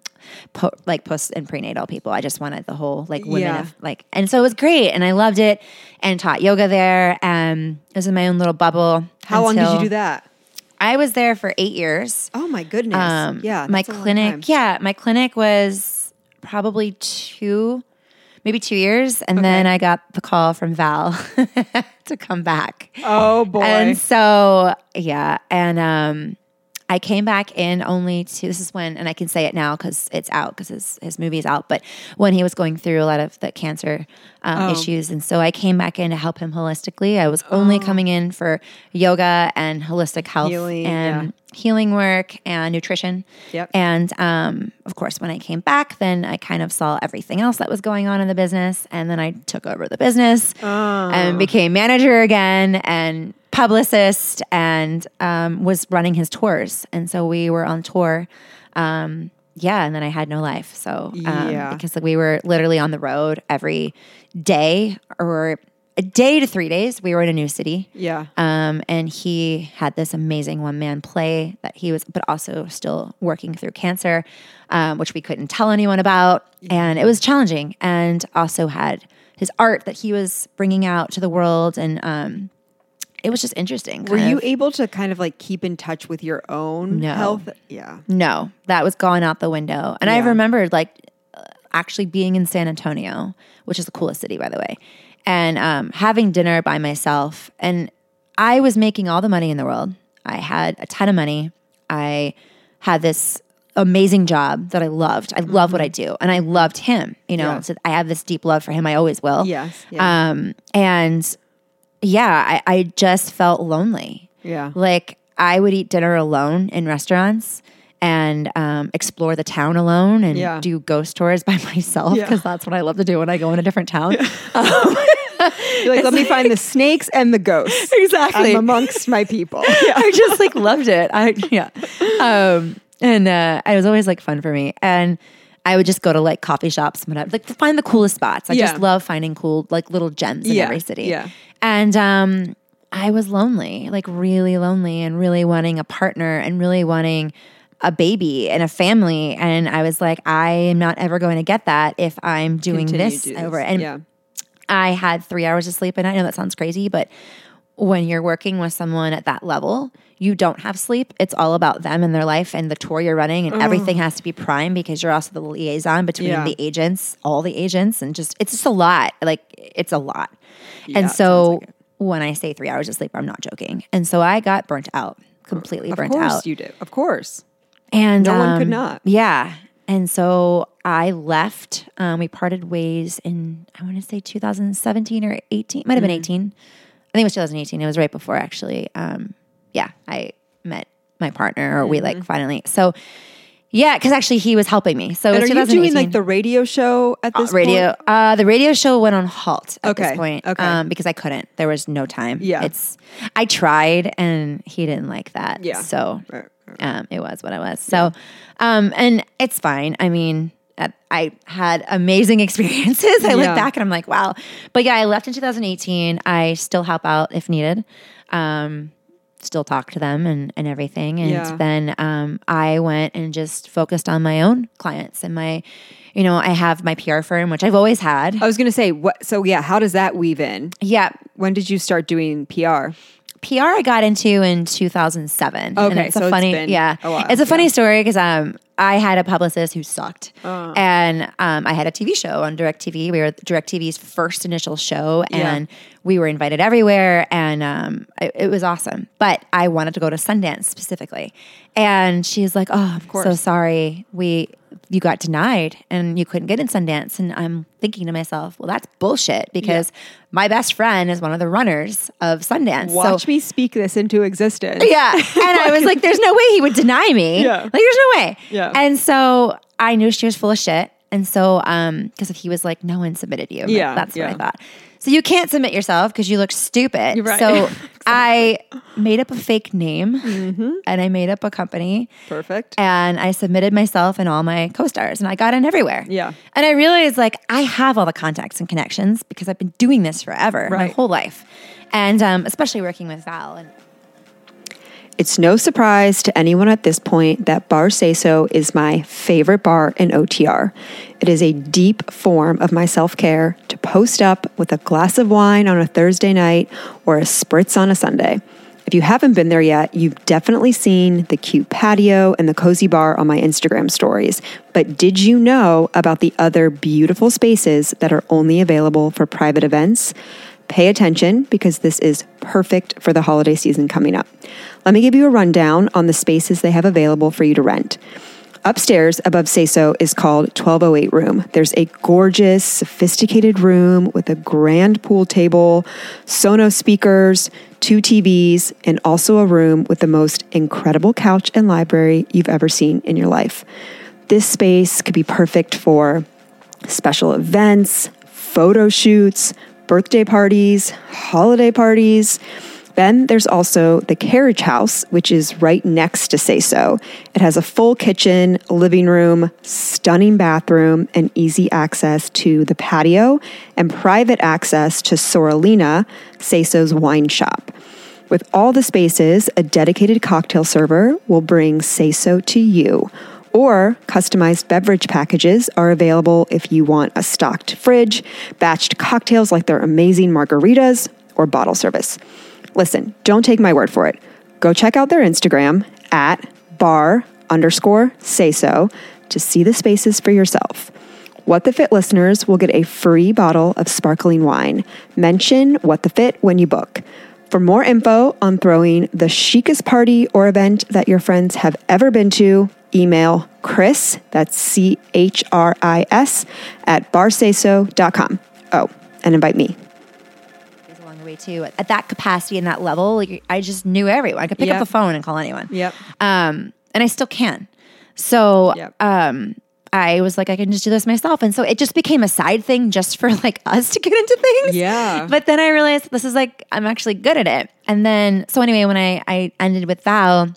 po- like post and prenatal people. I just wanted the whole like women yeah. of, like, and so it was great. And I loved it and taught yoga there. And it was in my own little bubble. How long did you do that? I was there for eight years. Oh my goodness. Um, yeah. My clinic. Yeah. My clinic was probably two Maybe two years, and okay. then I got the call from Val to come back. Oh, boy. And so, yeah, and um, I came back in only to, this is when, and I can say it now because it's out, because his, his movie is out, but when he was going through a lot of the cancer um, oh. issues, and so I came back in to help him holistically. I was only oh. coming in for yoga and holistic health healing, and yeah. healing work and nutrition. Yep. And um, of course, when I came back, then I kind of saw everything else that was going on in the business, and then I took over the business oh. and became manager again and publicist, and um, was running his tours. And so we were on tour. Um, yeah. And then I had no life. So, um, yeah. because like, we were literally on the road every day, or a day to three days. We were in a new city. Yeah. Um, and he had this amazing one man play that he was, but also still working through cancer, um, which we couldn't tell anyone about. And it was challenging, and also had his art that he was bringing out to the world. And, um, it was just interesting. Were you of. able to kind of like keep in touch with your own no. health? Yeah. No, that was gone out the window. And yeah. I remembered like actually being in San Antonio, which is the coolest city, by the way, and um, having dinner by myself. And I was making all the money in the world. I had a ton of money. I had this amazing job that I loved. I love mm-hmm. what I do. And I loved him, you know, yeah. so I have this deep love for him. I always will. Yes. Yeah. Um, and yeah, I, I just felt lonely. Yeah. Like I would eat dinner alone in restaurants and um, explore the town alone and yeah. do ghost tours by myself because yeah. that's what I love to do when I go in a different town. Yeah. Um, You're like, it's let me like, find the snakes and the ghosts. Exactly. I'm amongst my people. Yeah. I just like loved it. I yeah. Um, and uh, it was always like fun for me. And I would just go to like coffee shops and whatever, like to find the coolest spots. I yeah. just love finding cool like little gems in yeah. every city. Yeah. And um, I was lonely, like really lonely, and really wanting a partner and really wanting a baby and a family. And I was like, I am not ever going to get that if I'm doing Continue this, do this over. And yeah. I had three hours of sleep a night. I know that sounds crazy, but when you're working with someone at that level, you don't have sleep. It's all about them and their life and the tour you're running, and Ugh. everything has to be prime because you're also the liaison between yeah. the agents, all the agents, and just it's just a lot. Like it's a lot. Yeah, and so like when I say three hours of sleep, I'm not joking. And so I got burnt out, completely of burnt out. Of course you did. Of course. And no um, one could not. Yeah. And so I left. Um, we parted ways in, I want to say two thousand seventeen or eighteen. Might have been eighteen. I think it was two thousand eighteen. It was right before, actually. Um, yeah, I met my partner, or mm-hmm. we like finally. So, yeah, because actually he was helping me. So, and it was are you doing like the radio show at this uh, radio, point? Uh, the radio show went on halt at okay. this point okay. um, because I couldn't. There was no time. Yeah. It's, I tried and he didn't like that. Yeah. So. Right. Um, it was what it was. So, um, and it's fine. I mean, I had amazing experiences. I yeah. look back and I'm like, wow. But yeah, I left in two thousand eighteen. I still help out if needed. Um, still talk to them and, and everything. And yeah. then, um, I went and just focused on my own clients and my, you know, I have my P R firm, which I've always had. I was going to say what, so yeah, how does that weave in? Yeah. When did you start doing P R? P R I got into in two thousand seven. Okay, and it's a so funny, it's been yeah, a while. It's a funny yeah. story because um I had a publicist who sucked, uh. and um I had a T V show on DirecTV. We were DirecTV's first initial show, and yeah. we were invited everywhere, and um it, it was awesome. But I wanted to go to Sundance specifically, and she's like, "Oh, I'm so sorry, we." you got denied and you couldn't get in Sundance." And I'm thinking to myself, well, that's bullshit because yeah. my best friend is one of the runners of Sundance. Watch so, me speak this into existence. Yeah. And like, I was like, there's no way he would deny me. Yeah. Like, there's no way. Yeah. And so I knew she was full of shit. And so, um, because he was like, no one submitted you. Yeah. That's yeah. what I thought. So you can't submit yourself because you look stupid. Right. So exactly. I made up a fake name mm-hmm. and I made up a company. Perfect. And I submitted myself and all my co-stars and I got in everywhere. Yeah. And I realized like I have all the contacts and connections because I've been doing this forever, right. my whole life. And um, especially working with Val. And it's no surprise to anyone at this point that Bar Say So is my favorite bar in O T R. It is a deep form of my self-care to post up with a glass of wine on a Thursday night or a spritz on a Sunday. If you haven't been there yet, you've definitely seen the cute patio and the cozy bar on my Instagram stories. But did you know about the other beautiful spaces that are only available for private events? Pay attention because this is perfect for the holiday season coming up. Let me give you a rundown on the spaces they have available for you to rent. Upstairs above Say So is called twelve oh eight Room. There's a gorgeous, sophisticated room with a grand pool table, Sonos speakers, two T Vs, and also a room with the most incredible couch and library you've ever seen in your life. This space could be perfect for special events, photo shoots, birthday parties, holiday parties. Then there's also the Carriage House, which is right next to Say So. It has a full kitchen, living room, stunning bathroom, and easy access to the patio and private access to Soralina, Say So's wine shop. With all the spaces, a dedicated cocktail server will bring Say So to you. Or customized beverage packages are available if you want a stocked fridge, batched cocktails like their amazing margaritas, or bottle service. Listen, don't take my word for it. Go check out their Instagram at bar underscore say so to see the spaces for yourself. What the Fit listeners will get a free bottle of sparkling wine. Mention What the Fit when you book. For more info on throwing the chicest party or event that your friends have ever been to, email Chris, that's C H R I S, at bar say so dot com. Oh, and invite me. Along the way, too, at that capacity and that level, like, I just knew everyone. I could pick yep. up the phone and call anyone. Yep. Um, and I still can. So, yep. um, I was like, I can just do this myself. And so it just became a side thing just for like us to get into things. Yeah. But then I realized this is like, I'm actually good at it. And then, so anyway, when I, I ended with Val,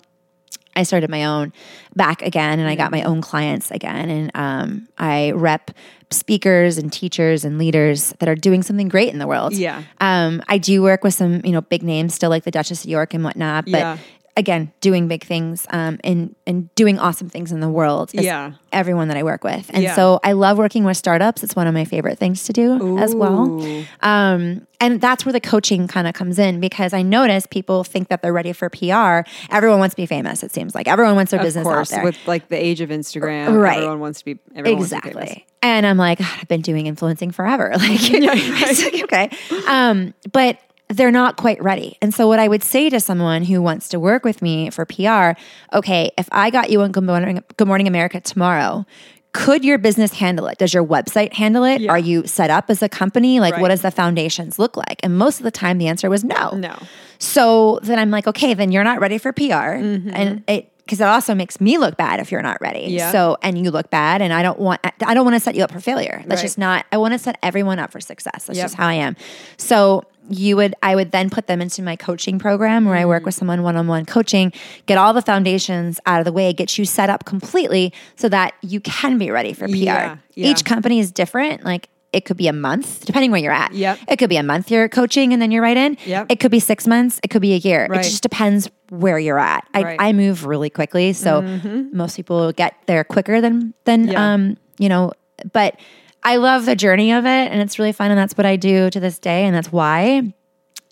I started my own back again and I got my own clients again. And um, I rep speakers and teachers and leaders that are doing something great in the world. Yeah. Um, I do work with some, you know, big names still, like the Duchess of York and whatnot. But yeah. Again, doing big things um, and, and doing awesome things in the world is yeah. everyone that I work with. And yeah. so I love working with startups. It's one of my favorite things to do Ooh. As well. Um, and that's where the coaching kind of comes in because I notice people think that they're ready for P R. Everyone wants to be famous, it seems like. Everyone wants their of business course, out there. With like the age of Instagram, right. everyone wants to be everyone Exactly. wants to be famous. And I'm like, I've been doing influencing forever. Like, yeah, right. like okay. Um, but they're not quite ready. And so what I would say to someone who wants to work with me for P R, okay, if I got you on Good Morning, Good Morning America tomorrow, could your business handle it? Does your website handle it? Yeah. Are you set up as a company? Like right. what does the foundations look like? And most of the time the answer was no. No. So then I'm like, okay, then you're not ready for P R. Mm-hmm. And it, because it also makes me look bad if you're not ready. Yeah. So, and you look bad and I don't want, I don't want to set you up for failure. That's right. just not, I want to set everyone up for success. That's yep. just how I am. So you would, I would then put them into my coaching program where mm-hmm. I work with someone one-on-one coaching, get all the foundations out of the way, get you set up completely so that you can be ready for P R. Yeah. Yeah. Each company is different. Like, it could be a month, depending where you're at. Yep. It could be a month you're coaching and then you're right in. Yep. It could be six months. It could be a year. Right. It just depends where you're at. I, right. I move really quickly. So mm-hmm. most people get there quicker than, than yeah. um, you know, but I love the journey of it and it's really fun. And that's what I do to this day. And that's why.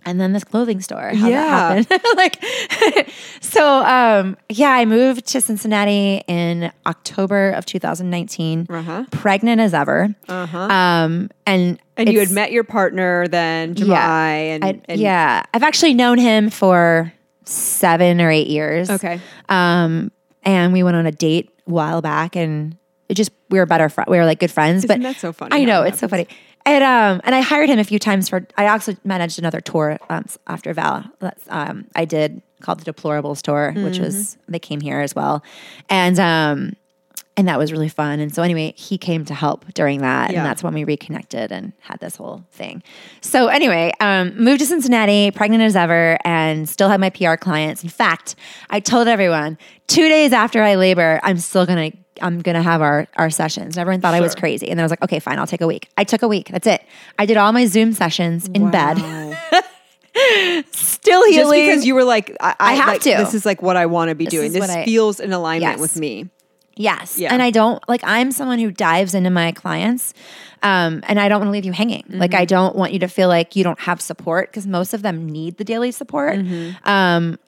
And then this clothing store. How yeah. that happened. like, so, um, yeah, I moved to Cincinnati in October of two thousand nineteen, uh-huh. pregnant as ever. Uh-huh. Um, and and you had met your partner then, Jemai. Yeah, and, I, and yeah, I've actually known him for seven or eight years. Okay. Um, and we went on a date a while back and it just, we were better friends. We were like good friends. Isn't but that's so funny. I know. It's happens. So funny. And, um, and I hired him a few times for, I also managed another tour um, after Val. That's, um, I did called the Deplorables Tour, mm-hmm. which was, they came here as well. And, um, and that was really fun. And so anyway, he came to help during that. Yeah. And that's when we reconnected and had this whole thing. So anyway, um, moved to Cincinnati, pregnant as ever, and still had my P R clients. In fact, I told everyone two days after I labor, I'm still going to I'm going to have our, our sessions. And everyone thought sure. I was crazy. And then I was like, okay, fine, I'll take a week. I took a week. That's it. I did all my Zoom sessions in wow. bed. Still healing. Just because you were like, I, I, I have like, to. This is like what I want to be this doing. This I, feels in alignment yes. with me. Yes. Yeah. And I don't, like, I'm someone who dives into my clients um, and I don't want to leave you hanging. Mm-hmm. Like, I don't want you to feel like you don't have support because most of them need the daily support. Mm-hmm. Um,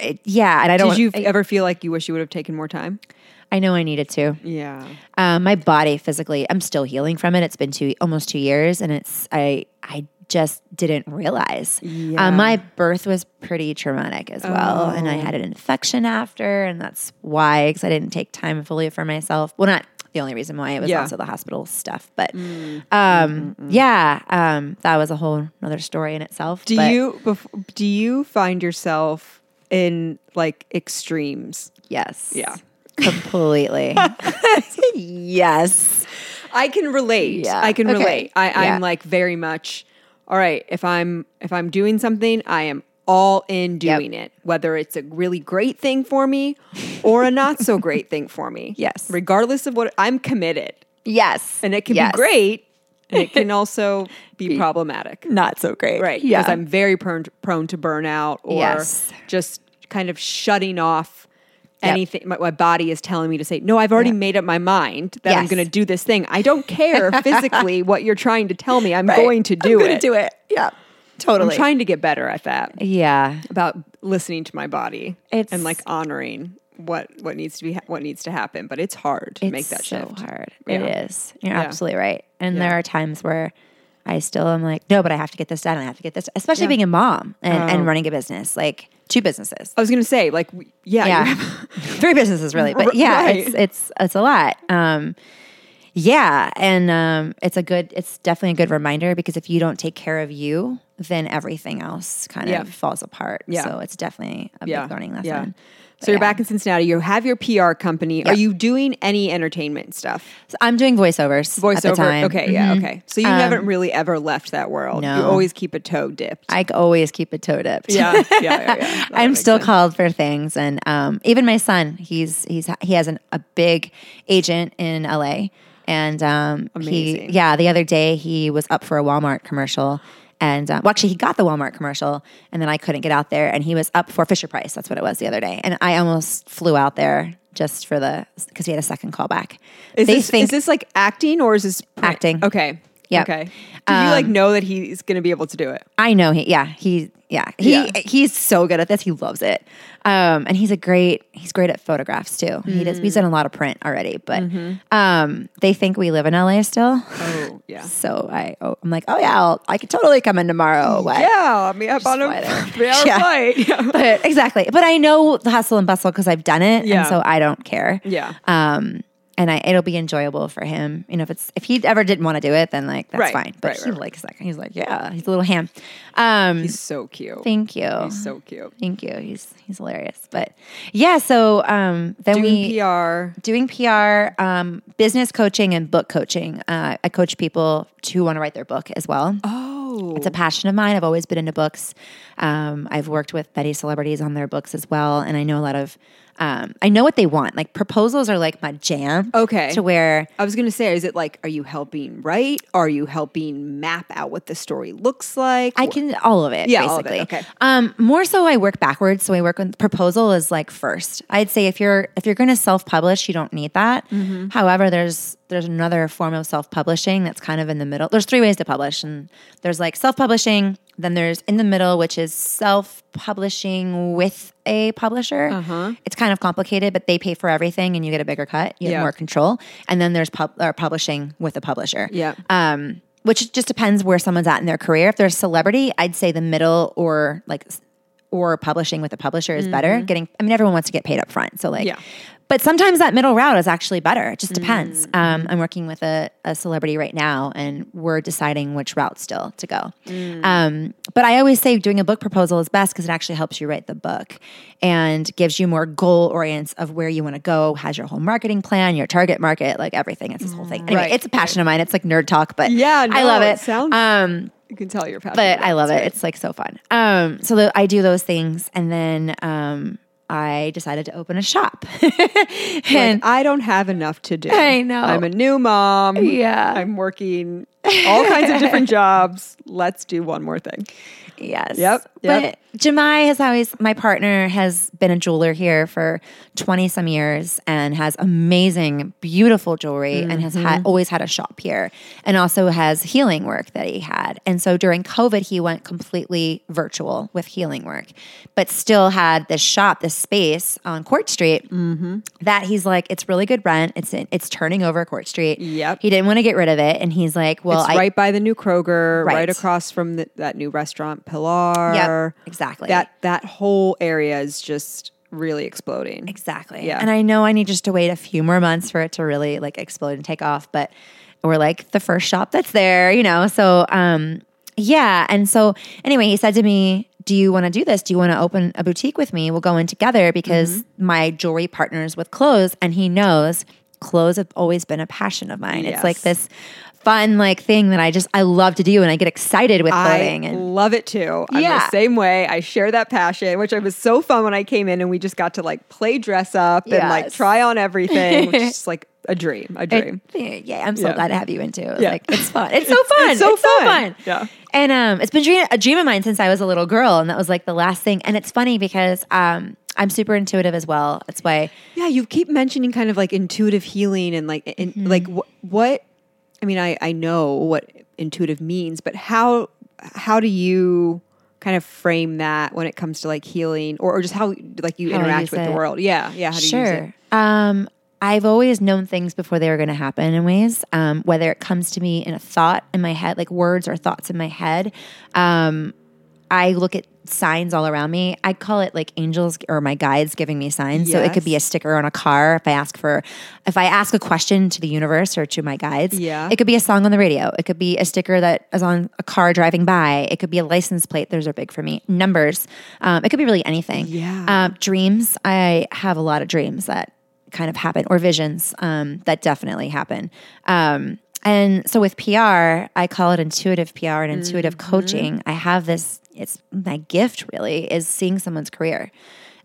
it, yeah. And I don't. Did you I, ever feel like you wish you would have taken more time? I know I needed to. Yeah. Um, my body physically, I'm still healing from it. It's been two almost two years and it's I I just didn't realize. Yeah. Um, my birth was pretty traumatic as well. Oh. And I had an infection after and that's why because I didn't take time fully for myself. Well, not the only reason why. It was yeah. also the hospital stuff. But mm. um, mm-hmm. yeah, um, that was a whole other story in itself. Do but, you bef- do you find yourself in like extremes? Yes. Yeah. Completely. Yes. I can relate. Yeah. I can okay. relate. I, yeah. I'm like very much, all right, if I'm if I'm doing something, I am all in doing yep. it, whether it's a really great thing for me or a not so great thing for me. Yes. Regardless of what, I'm committed. Yes. And it can yes. be great and it can also be, be problematic. Not so great. Right. Yeah. Because I'm very prone to, prone to burnout or yes. just kind of shutting off Yep. anything my, my body is telling me to say, no, I've already yep. made up my mind that yes. I'm going to do this thing. I don't care physically what you're trying to tell me. I'm right. going to do I'm it. I'm going to do it. Yeah. Totally. I'm trying to get better at that. Yeah. About listening to my body it's, and like honoring what, what needs to be, what needs to happen. But it's hard to it's make that so shift. It's so hard. Yeah. It is. You're yeah. absolutely right. And yeah. there are times where I still am like, no, but I have to get this done. I have to get this, especially yeah. being a mom and, um, and running a business, like two businesses. I was going to say like, yeah, yeah. three businesses really, but yeah, right. it's, it's, it's a lot. Um, Yeah, and um, it's a good. It's definitely a good reminder because if you don't take care of you, then everything else kind yeah. of falls apart. Yeah. So it's definitely a yeah. big learning lesson. Yeah. So you're yeah. back in Cincinnati. You have your P R company. Yeah. Are you doing any entertainment stuff? So I'm doing voiceovers. Voiceover. At the time. Okay. Mm-hmm. Yeah. Okay. So you um, haven't really ever left that world. No. You always keep a toe dipped. I always keep a toe dipped. Yeah. Yeah. Yeah. yeah. I'm still sense. called for things, and um, even my son. He's he's he has an, a big agent in L A. And, um, Amazing. he, yeah, the other day he was up for a Walmart commercial and, um, well, actually he got the Walmart commercial and then I couldn't get out there and he was up for Fisher Price. That's what it was the other day. And I almost flew out there just for the, cause he had a second call back. Is, this, think, is this like acting or is this print? Acting? Okay. Yeah. Okay. Did um, you like know that he's going to be able to do it? I know he, yeah, he, yeah, he, yeah. he's so good at this. He loves it. Um, and he's a great, he's great at photographs too. Mm-hmm. He does, he's done a lot of print already, but, mm-hmm. um, they think we live in L A still. Oh yeah. So I, oh, I'm like, oh yeah, I'll, I could totally come in tomorrow. What? Yeah. I'm up on a three hour yeah. flight. Yeah. But exactly. But I know the hustle and bustle cause I've done it. Yeah. And so I don't care. Yeah. Um, And I, it'll be enjoyable for him. You know, if it's if he ever didn't want to do it, then like that's right, fine. But right, he right, likes that. He's like, yeah, he's a little ham. Um, he's so cute. Thank you. He's so cute. Thank you. He's he's hilarious. But yeah, so um, then doing we P R, doing P R, um, business coaching and book coaching. Uh, I coach people who want to write their book as well. Oh. It's a passion of mine. I've always been into books. Um, I've worked with many celebrities on their books as well. And I know a lot of, um, I know what they want. Like proposals are like my jam. Okay. To where. I was going to say, is it like, are you helping write? Are you helping map out what the story looks like? I can, all of it. Yeah, basically. All of it. Okay. Um, more so I work backwards. So I work on, proposal is like first. I'd say if you're, if you're going to self-publish, you don't need that. Mm-hmm. However, there's, there's another form of self-publishing that's kind of in the middle. There's three ways to publish. And there's like self-publishing, then there's in the middle, which is self-publishing with a publisher. Uh-huh. It's kind of complicated, but they pay for everything and you get a bigger cut. You yeah. have more control. And then there's pub- or publishing with a publisher. Yeah. Um, which just depends where someone's at in their career. If they're a celebrity, I'd say the middle or like or publishing with a publisher is mm-hmm. better. Getting, I mean, everyone wants to get paid up front. So like... Yeah. But sometimes that middle route is actually better. It just depends. Mm. Um, I'm working with a, a celebrity right now, and we're deciding which route still to go. Mm. Um, but I always say doing a book proposal is best because it actually helps you write the book and gives you more goal orients of where you want to go, has your whole marketing plan, your target market, like everything. It's this whole thing. Anyway, right. It's a passion of mine. It's like nerd talk, but yeah, no, I love it. it sounds- um, You can tell you're passionate. But I love it. Great. It's like so fun. Um, so th- I do those things, and then... Um, I decided to open a shop. And like, I don't have enough to do. I know. I'm a new mom. Yeah. I'm working all kinds of different jobs. Let's do one more thing. Yes. Yep. yep. But Jemai has always, my partner has been a jeweler here for twenty some years and has amazing, beautiful jewelry mm-hmm. and has ha- always had a shop here and also has healing work that he had. And so during COVID, he went completely virtual with healing work, but still had this shop, this space on Court Street mm-hmm. that he's like, it's really good rent. It's in, it's turning over Court Street. Yep. He didn't want to get rid of it. And he's like, well, it's I, right by the new Kroger, right, right across from the, that new restaurant. Pilar. Yeah, exactly. That that whole area is just really exploding. Exactly. Yeah. And I know I need just to wait a few more months for it to really like explode and take off, but we're like the first shop that's there, you know. So um yeah, and so anyway, he said to me, do you want to do this? Do you want to open a boutique with me? We'll go in together because mm-hmm. my jewelry partners with clothes and he knows clothes have always been a passion of mine. Yes. It's like this fun like thing that I just I love to do and I get excited with clothing. I and love it too. I'm yeah. the same way. I share that passion, which I was so fun when I came in and we just got to like play dress up yes. and like try on everything, which is like a dream. A dream. It, yeah, I'm so yeah. glad to have you in too. It yeah. Like it's fun. It's so fun. It's so, it's fun. so fun. Yeah. And um it's been a dream of mine since I was a little girl and that was like the last thing. And it's funny because um I'm super intuitive as well. That's why Yeah, you keep mentioning kind of like intuitive healing and like in, mm-hmm. like wh- what I mean, I, I know what intuitive means, but how how do you kind of frame that when it comes to like healing, or, or just how like you how interact with it. the world? Yeah. Yeah. How do sure. you use it? Um, I've always known things before they were going to happen in ways, um, whether it comes to me in a thought in my head, like words or thoughts in my head. Um, I look at signs all around me. I call it like angels or my guides giving me signs. Yes. So it could be a sticker on a car. If I ask for, if I ask a question to the universe or to my guides, yeah. it could be a song on the radio. It could be a sticker that is on a car driving by. It could be a license plate. Those are big for me. Numbers. Um, it could be really anything. Yeah. Uh, dreams. I have a lot of dreams that kind of happen, or visions, um, that definitely happen. Um, and so with P R, I call it intuitive P R and intuitive mm-hmm. coaching. I have this, it's my gift really is seeing someone's career,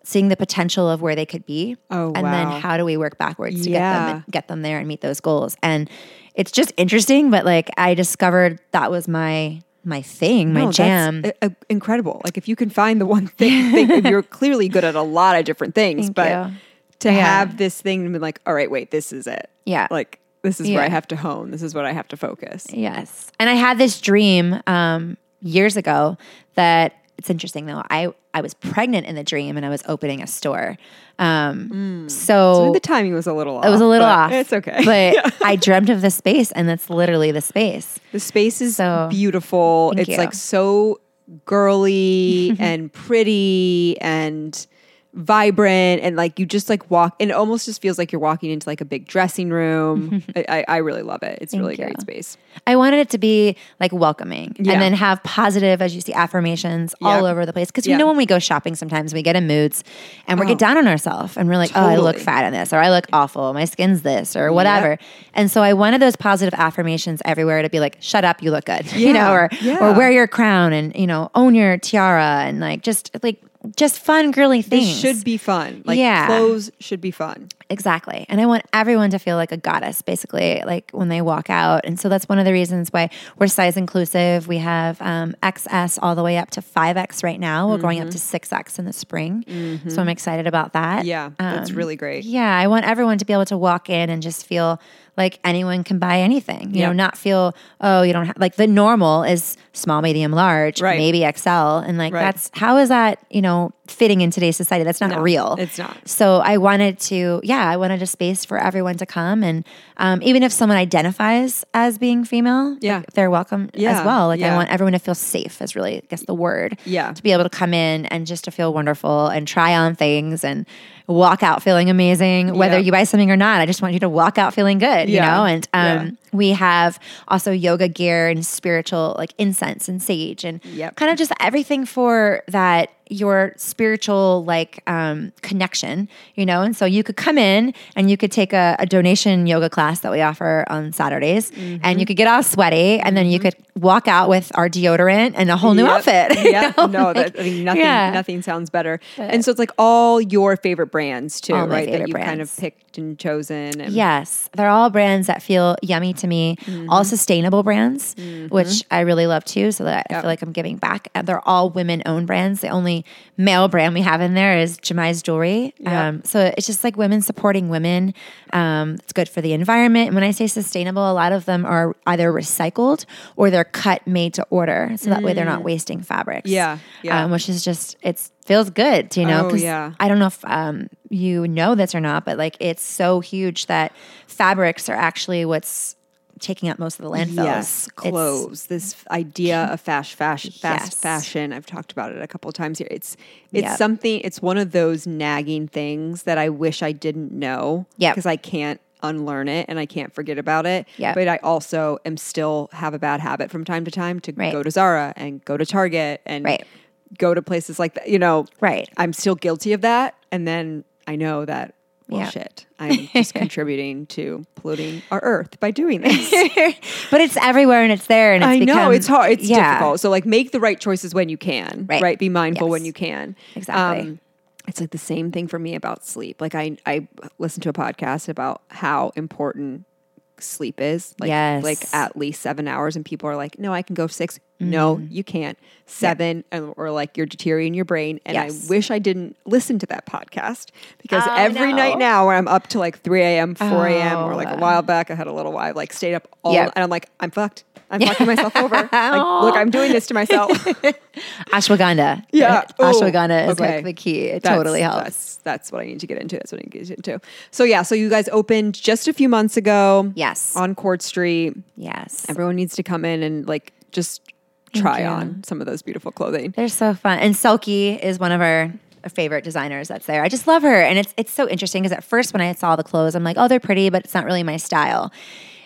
seeing the potential of where they could be. Oh, and wow. then how do we work backwards to yeah. get them, get them there and meet those goals. And it's just interesting, but like I discovered that was my, my thing, my no, jam. That's, uh, incredible. Like if you can find the one thing, thing you're clearly good at a lot of different things, Thank but you. to yeah. have this thing and be like, all right, wait, this is it. Yeah. Like, this is yeah. where I have to hone. This is what I have to focus. Yes. And I had this dream um, years ago that, it's interesting though, I, I was pregnant in the dream and I was opening a store. Um, mm. so, so the timing was a little off. It was a little off. It's okay. But yeah. I dreamt of this space, and that's literally the space. The space is so beautiful. It's you. like so girly and pretty and vibrant, and like you just like walk, and it almost just feels like you're walking into like a big dressing room. I, I really love it. It's Thank really you. great space. I wanted it to be like welcoming yeah. and then have positive, as you see, affirmations yep. all over the place. Because you yep. know when we go shopping sometimes we get in moods and we oh. get down on ourselves and we're like, totally. oh, I look fat in this, or I look awful, my skin's this, or whatever. Yep. And so I wanted those positive affirmations everywhere to be like, shut up, you look good, yeah. you know, or yeah. or wear your crown, and you know, own your tiara, and like just like. Just fun, girly things. This should be fun. Like yeah. clothes should be fun. Exactly. And I want everyone to feel like a goddess, basically, like when they walk out. And so that's one of the reasons why we're size inclusive. We have um, X S all the way up to five X right now. We're mm-hmm. going up to six X in the spring. Mm-hmm. So I'm excited about that. Yeah, um, that's really great. Yeah, I want everyone to be able to walk in and just feel like anyone can buy anything, you yep. know, not feel, oh, you don't have, like the normal is small, medium, large, right. maybe X L. And like, right. that's, how is that, you know, fitting in today's society? That's not no, real. It's not. So I wanted to, yeah, I wanted a space for everyone to come. And um, even if someone identifies as being female, yeah. like, they're welcome yeah. as well. Like yeah. I want everyone to feel safe is really, I guess the word, yeah. to be able to come in and just to feel wonderful and try on things and walk out feeling amazing, whether yeah. you buy something or not. I just want you to walk out feeling good, yeah. you know? And um, yeah. we have also yoga gear and spiritual, like incense and sage and yep. kind of just everything for that, your spiritual like um, connection, you know? And so you could come in and you could take a, a donation yoga class that we offer on Saturdays mm-hmm. and you could get all sweaty and then you could walk out with our deodorant and a whole new yep. outfit. Yeah, you know? No, like, that, I mean, nothing, yeah. nothing sounds better. But, and so it's like all your favorite brands too, right? That you brands. kind of picked and chosen. And yes. They're all brands that feel yummy to me. Mm-hmm. All sustainable brands, mm-hmm. which I really love too. So that I yep. feel like I'm giving back. And they're all women owned brands. The only male brand we have in there is Jemai's jewelry. Yeah. Um, so it's just like women supporting women. Um, it's good for the environment. And when I say sustainable, a lot of them are either recycled or they're cut, made to order. So that mm. way they're not wasting fabrics. Yeah. yeah. Um, which is just, it's, feels good, you know, because oh, yeah. I don't know if um, you know this or not, but like it's so huge that fabrics are actually what's taking up most of the landfills. Yes, clothes. It's, this idea of fast, fast, fast yes. fashion. I've talked about it a couple of times here. It's it's yep. something. It's one of those nagging things that I wish I didn't know. Yeah, because I can't unlearn it and I can't forget about it. Yep. But I also am still have a bad habit from time to time to right. go to Zara and go to Target and right. go to places like that. You know, right? I'm still guilty of that, and then I know that. Well, yeah. shit, I'm just contributing to polluting our earth by doing this. But it's everywhere and it's there and it's I know, become, it's hard. It's yeah. difficult. So like make the right choices when you can, right? right? Be mindful yes. when you can. Exactly. Um, it's like the same thing for me about sleep. Like I, I listened to a podcast about how important sleep is. Like, yes. like at least seven hours and people are like, no, I can go six. Mm-hmm. No, you can't. Seven, yeah. or, or like you're deteriorating your brain. And yes. I wish I didn't listen to that podcast because oh, every no. night now where I'm up to like three a.m., four a.m. Oh, or like a while back, I had a little while, I like stayed up all yep. and I'm like, I'm fucked. I'm fucking myself over. Like, look, I'm doing this to myself. Ashwagandha. Yeah. Ooh, Ashwagandha is okay. like the key. It that's, totally helps. That's, that's what I need to get into. That's what I need to get into. So yeah, so you guys opened just a few months ago. Yes. On Court Street. Yes. Everyone needs to come in and like just try on some of those beautiful clothing. They're so fun. And Selkie is one of our favorite designers that's there. I just love her. And it's it's so interesting because at first when I saw the clothes, I'm like, oh, they're pretty, but it's not really my style.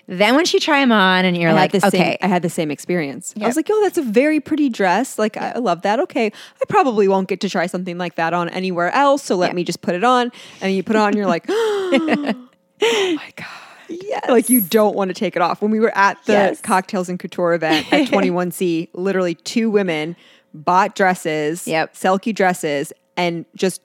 Then once you try them on and you're I like, okay. Same, I had the same experience. Yep. I was like, oh, that's a very pretty dress. Like, yep. I love that. Okay. I probably won't get to try something like that on anywhere else. So let yep. me just put it on. And you put it on and you're like, oh my God. Yes. Like you don't want to take it off. When we were at the yes. Cocktails and Couture event at twenty-one C, literally two women bought dresses, yep. Selkie dresses, and just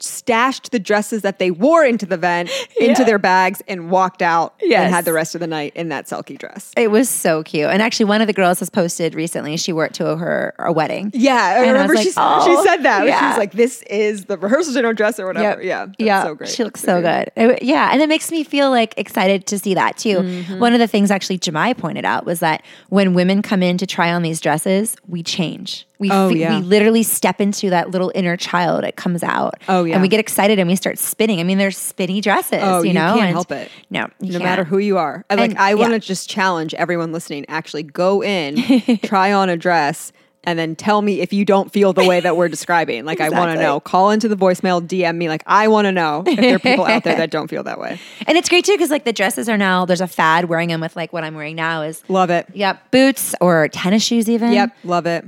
stashed the dresses that they wore into the event into yeah. their bags and walked out yes. and had the rest of the night in that Selkie dress. It was so cute. And actually one of the girls has posted recently, she wore it to her a wedding. Yeah. I and remember I like, she, oh, she said that. Yeah. She was like, this is the rehearsal dinner dress or whatever. Yep. Yeah. That's yep. so great. She looks so, so good. It, yeah. And it makes me feel like excited to see that too. Mm-hmm. One of the things actually Jemai pointed out was that when women come in to try on these dresses, we change. We, oh, f- yeah. we literally step into that little inner child. It comes out. Oh, yeah. And we get excited and we start spinning. I mean, there's spinny dresses, oh, you, you know? Oh, you can't and help it. No, No can't. matter who you are. I, like, and, I want to yeah. just challenge everyone listening. Actually go in, try on a dress, and then tell me if you don't feel the way that we're describing. Like, exactly. I want to know. Call into the voicemail, D M me. Like, I want to know if there are people out there that don't feel that way. And it's great, too, because, like, the dresses are now, there's a fad wearing them with, like, what I'm wearing now is. Love it. Yep. Boots or tennis shoes even. Yep. Love it.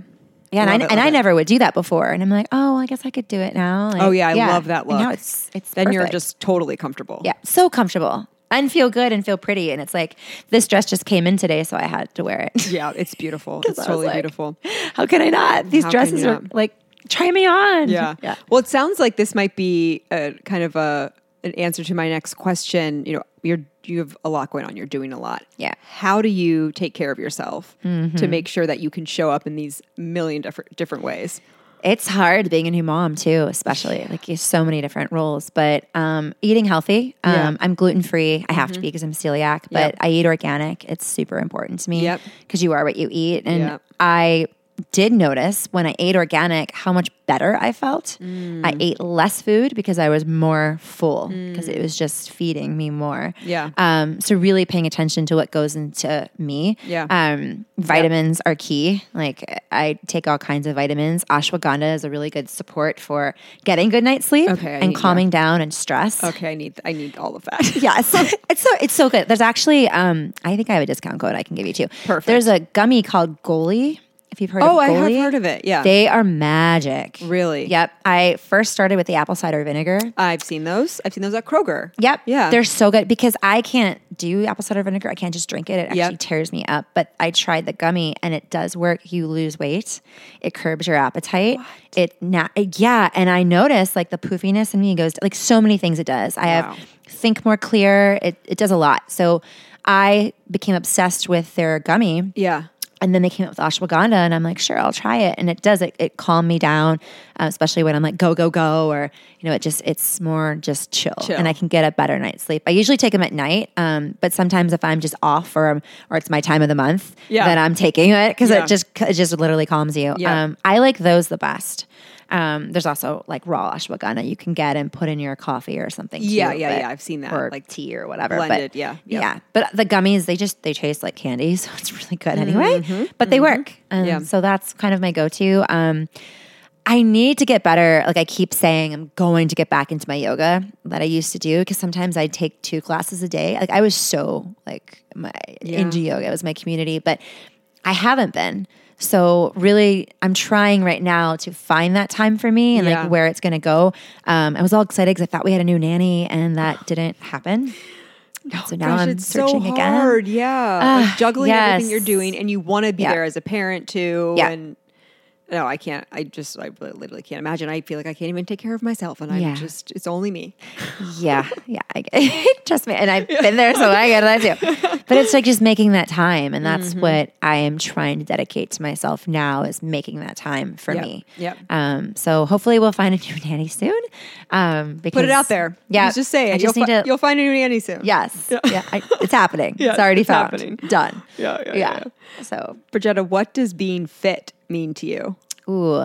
Yeah, love and I, it, and I never would do that before. And I'm like, oh, well, I guess I could do it now. Like, oh, yeah, I yeah. love that look. And now it's, it's then perfect. You're just totally comfortable. Yeah, so comfortable. And feel good and feel pretty. And it's like, this dress just came in today, so I had to wear it. Yeah, it's beautiful. It's totally like, beautiful. How can I not? These how dresses are not? Like, try me on. Yeah. yeah. Well, it sounds like this might be a, kind of a an answer to my next question. You know, you're you have a lot going on. You're doing a lot. Yeah. How do you take care of yourself mm-hmm. to make sure that you can show up in these million different different ways? It's hard being a new mom too, especially yeah. like you have so many different roles, but um, eating healthy. Um, yeah. I'm gluten-free. I have mm-hmm. to be because I'm celiac, but yep. I eat organic. It's super important to me because yep. you are what you eat. And yep. I did notice when I ate organic how much better I felt. Mm. I ate less food because I was more full because mm. it was just feeding me more. Yeah. Um, so really paying attention to what goes into me. Yeah. Um, vitamins yep. are key. Like I take all kinds of vitamins. Ashwagandha is a really good support for getting good night's sleep okay, and need, calming yeah. down and stress. Okay. I need, I need all of that. yeah. So it's so, it's so good. There's actually, um, I think I have a discount code I can give you too. Perfect. There's a gummy called Goli. If you've heard oh, of Goli. Oh, I have heard of it, yeah. They are magic. Really? Yep. I first started with the apple cider vinegar. I've seen those. I've seen those at Kroger. Yep. Yeah. They're so good because I can't do apple cider vinegar. I can't just drink it. It actually yep. tears me up. But I tried the gummy and it does work. You lose weight. It curbs your appetite. What? It na- Yeah. And I noticed like the poofiness in me goes, like so many things it does. I wow. have think more clear. It, it does a lot. So I became obsessed with their gummy. Yeah. And then they came up with ashwagandha and I'm like, sure, I'll try it. And it does, it, it calmed me down, uh, especially when I'm like, go, go, go. Or, you know, it just, it's more just chill, chill and I can get a better night's sleep. I usually take them at night. Um, but sometimes if I'm just off or I'm, or it's my time of the month, yeah. then I'm taking it because yeah. it just, it just literally calms you. Yeah. Um, I like those the best. Um, there's also like raw ashwagandha you can get and put in your coffee or something. Yeah, too, yeah, but, yeah. I've seen that. Or like tea or whatever. Blended, but, yeah, yeah. Yeah. But the gummies, they just, they taste like candy. So it's really good mm-hmm, anyway, mm-hmm, but they mm-hmm. work. Um, yeah. So that's kind of my go-to. Um, I need to get better. Like I keep saying I'm going to get back into my yoga that I used to do because sometimes I'd take two classes a day. Like I was so like my yeah. into yoga. It was my community, but I haven't been. So really, I'm trying right now to find that time for me and yeah. like where it's going to go. Um, I was all excited because I thought we had a new nanny and that didn't happen. No, so now gosh, I'm it's searching so hard. Again. Yeah, uh, like juggling yes. everything you're doing, and you want to be yeah. there as a parent too. Yeah. And no, I can't. I just, I literally can't imagine. I feel like I can't even take care of myself, and I'm yeah. just, it's only me. yeah, yeah. I, trust me, and I've yeah. been there, so I get that too. But it's like just making that time, and that's mm-hmm. what I am trying to dedicate to myself now, is making that time for yep. me. Yeah. Um. So hopefully we'll find a new nanny soon. Um. Because, Put it out there. Yeah. Just say it. Just you'll, fi- to, you'll find a new nanny soon. Yes. Yeah. yeah I, it's happening. Yeah, it's already it's found. Happening. Done. Yeah. Yeah. yeah. yeah. So, Bridgetta, what does being fit mean to you? Ooh,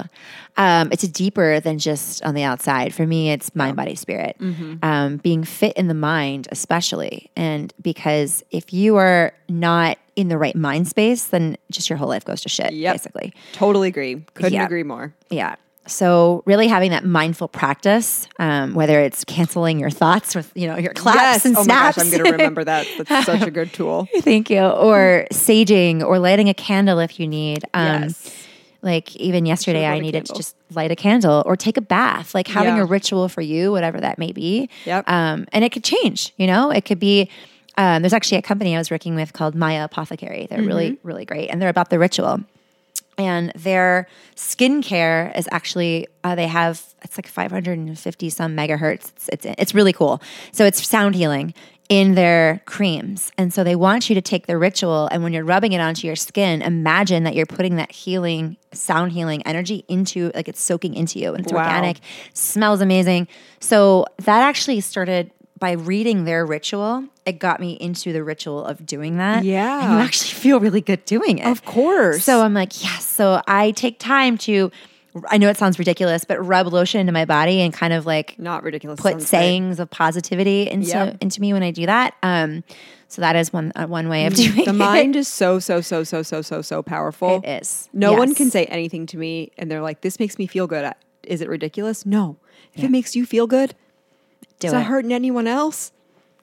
um, it's a deeper than just on the outside. For me, it's mind, body, spirit. Mm-hmm. Um, being fit in the mind, especially, and because if you are not in the right mind space, then just your whole life goes to shit. Yep. Basically, totally agree. Couldn't yeah. agree more. Yeah. So really having that mindful practice, um, whether it's canceling your thoughts with, you know, your claps yes. and snaps. Oh my gosh, I'm going to remember that. That's such a good tool. Thank you. Or saging, or lighting a candle if you need. Um, yes. Like even yesterday, I needed to just light a candle or take a bath, like having yeah. a ritual for you, whatever that may be. Yep. Um, and it could change, you know, it could be, um, there's actually a company I was working with called Maya Apothecary. They're mm-hmm. really, really great. And they're about the ritual. And their skincare is actually, uh, they have, it's like five hundred fifty some megahertz. It's, it's it's really cool. So it's sound healing in their creams. And so they want you to take the ritual, and when you're rubbing it onto your skin, imagine that you're putting that healing, sound healing energy into, like it's soaking into you, and it's wow. organic, smells amazing. So that actually started by reading their ritual. It got me into the ritual of doing that. Yeah. And you actually feel really good doing it. Of course. So I'm like, yes. So I take time to, I know it sounds ridiculous, but rub lotion into my body and kind of like not ridiculous. Put sayings right. of positivity into, yep. into me when I do that. Um, so that is one uh, one way of doing it. The mind it. is so, so, so, so, so, so, so powerful. It is. No yes. one can say anything to me and they're like, this makes me feel good. Is it ridiculous? No. If yeah. it makes you feel good, do it's it. not hurting anyone else.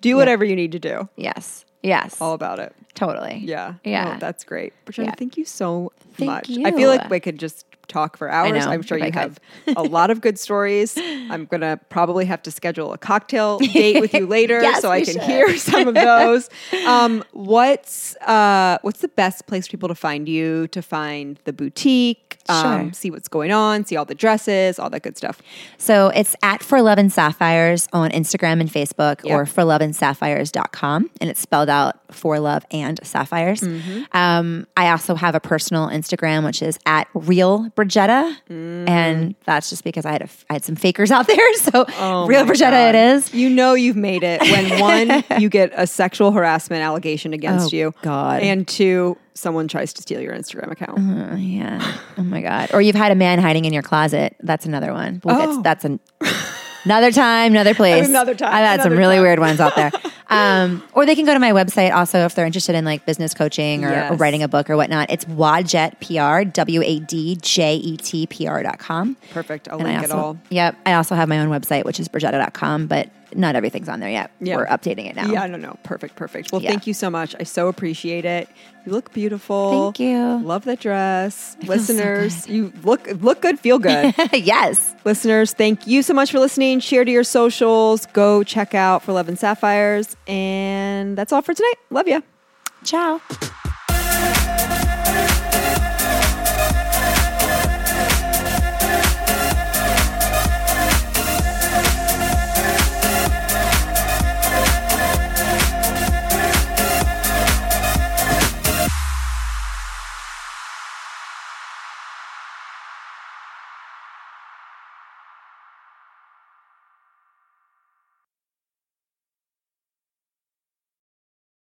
Do whatever yeah. you need to do. Yes. Yes. All about it. Totally. Yeah. Yeah. Oh, that's great. Bridgetta, yeah. thank you so thank much. You. I feel like we could just talk for hours. I'm sure if you have a lot of good stories. I'm going to probably have to schedule a cocktail date with you later yes, so I can should. hear some of those. um, what's uh, what's the best place for people to find you, to find the boutique, um, sure. see what's going on, see all the dresses, all that good stuff? So it's at For Love and Sapphires on Instagram and Facebook yep. or for love and sapphires dot com, and it's spelled out For Love and Sapphires. Mm-hmm. Um, I also have a personal Instagram, which is at Real Bridgetta, mm. and that's just because I had a, I had some fakers out there, so oh Real Bridgetta it is. You know you've made it when one, you get a sexual harassment allegation against oh, you, God, and two, someone tries to steal your Instagram account. Uh, yeah. Oh my God. Or you've had a man hiding in your closet. That's another one. We'll oh. get, that's an, another time, another place. Another time. I've had some really time. weird ones out there. Um, or they can go to my website also if they're interested in like business coaching or, yes. or writing a book or whatnot. It's Wadjet P R, W A D J E T P R dot com. Perfect. I'll and link also, it all. Yep. I also have my own website, which is Bridgetta dot com, but not everything's on there yet. Yep. We're updating it now. Yeah, no, no. Perfect, perfect. Well, yeah. thank you so much. I so appreciate it. You look beautiful. Thank you. Love the dress. I Listeners, so you look look good, feel good. Yes. Listeners, thank you so much for listening. Share to your socials. Go check out For Love and Sapphires. And that's all for tonight. Love ya. Ciao.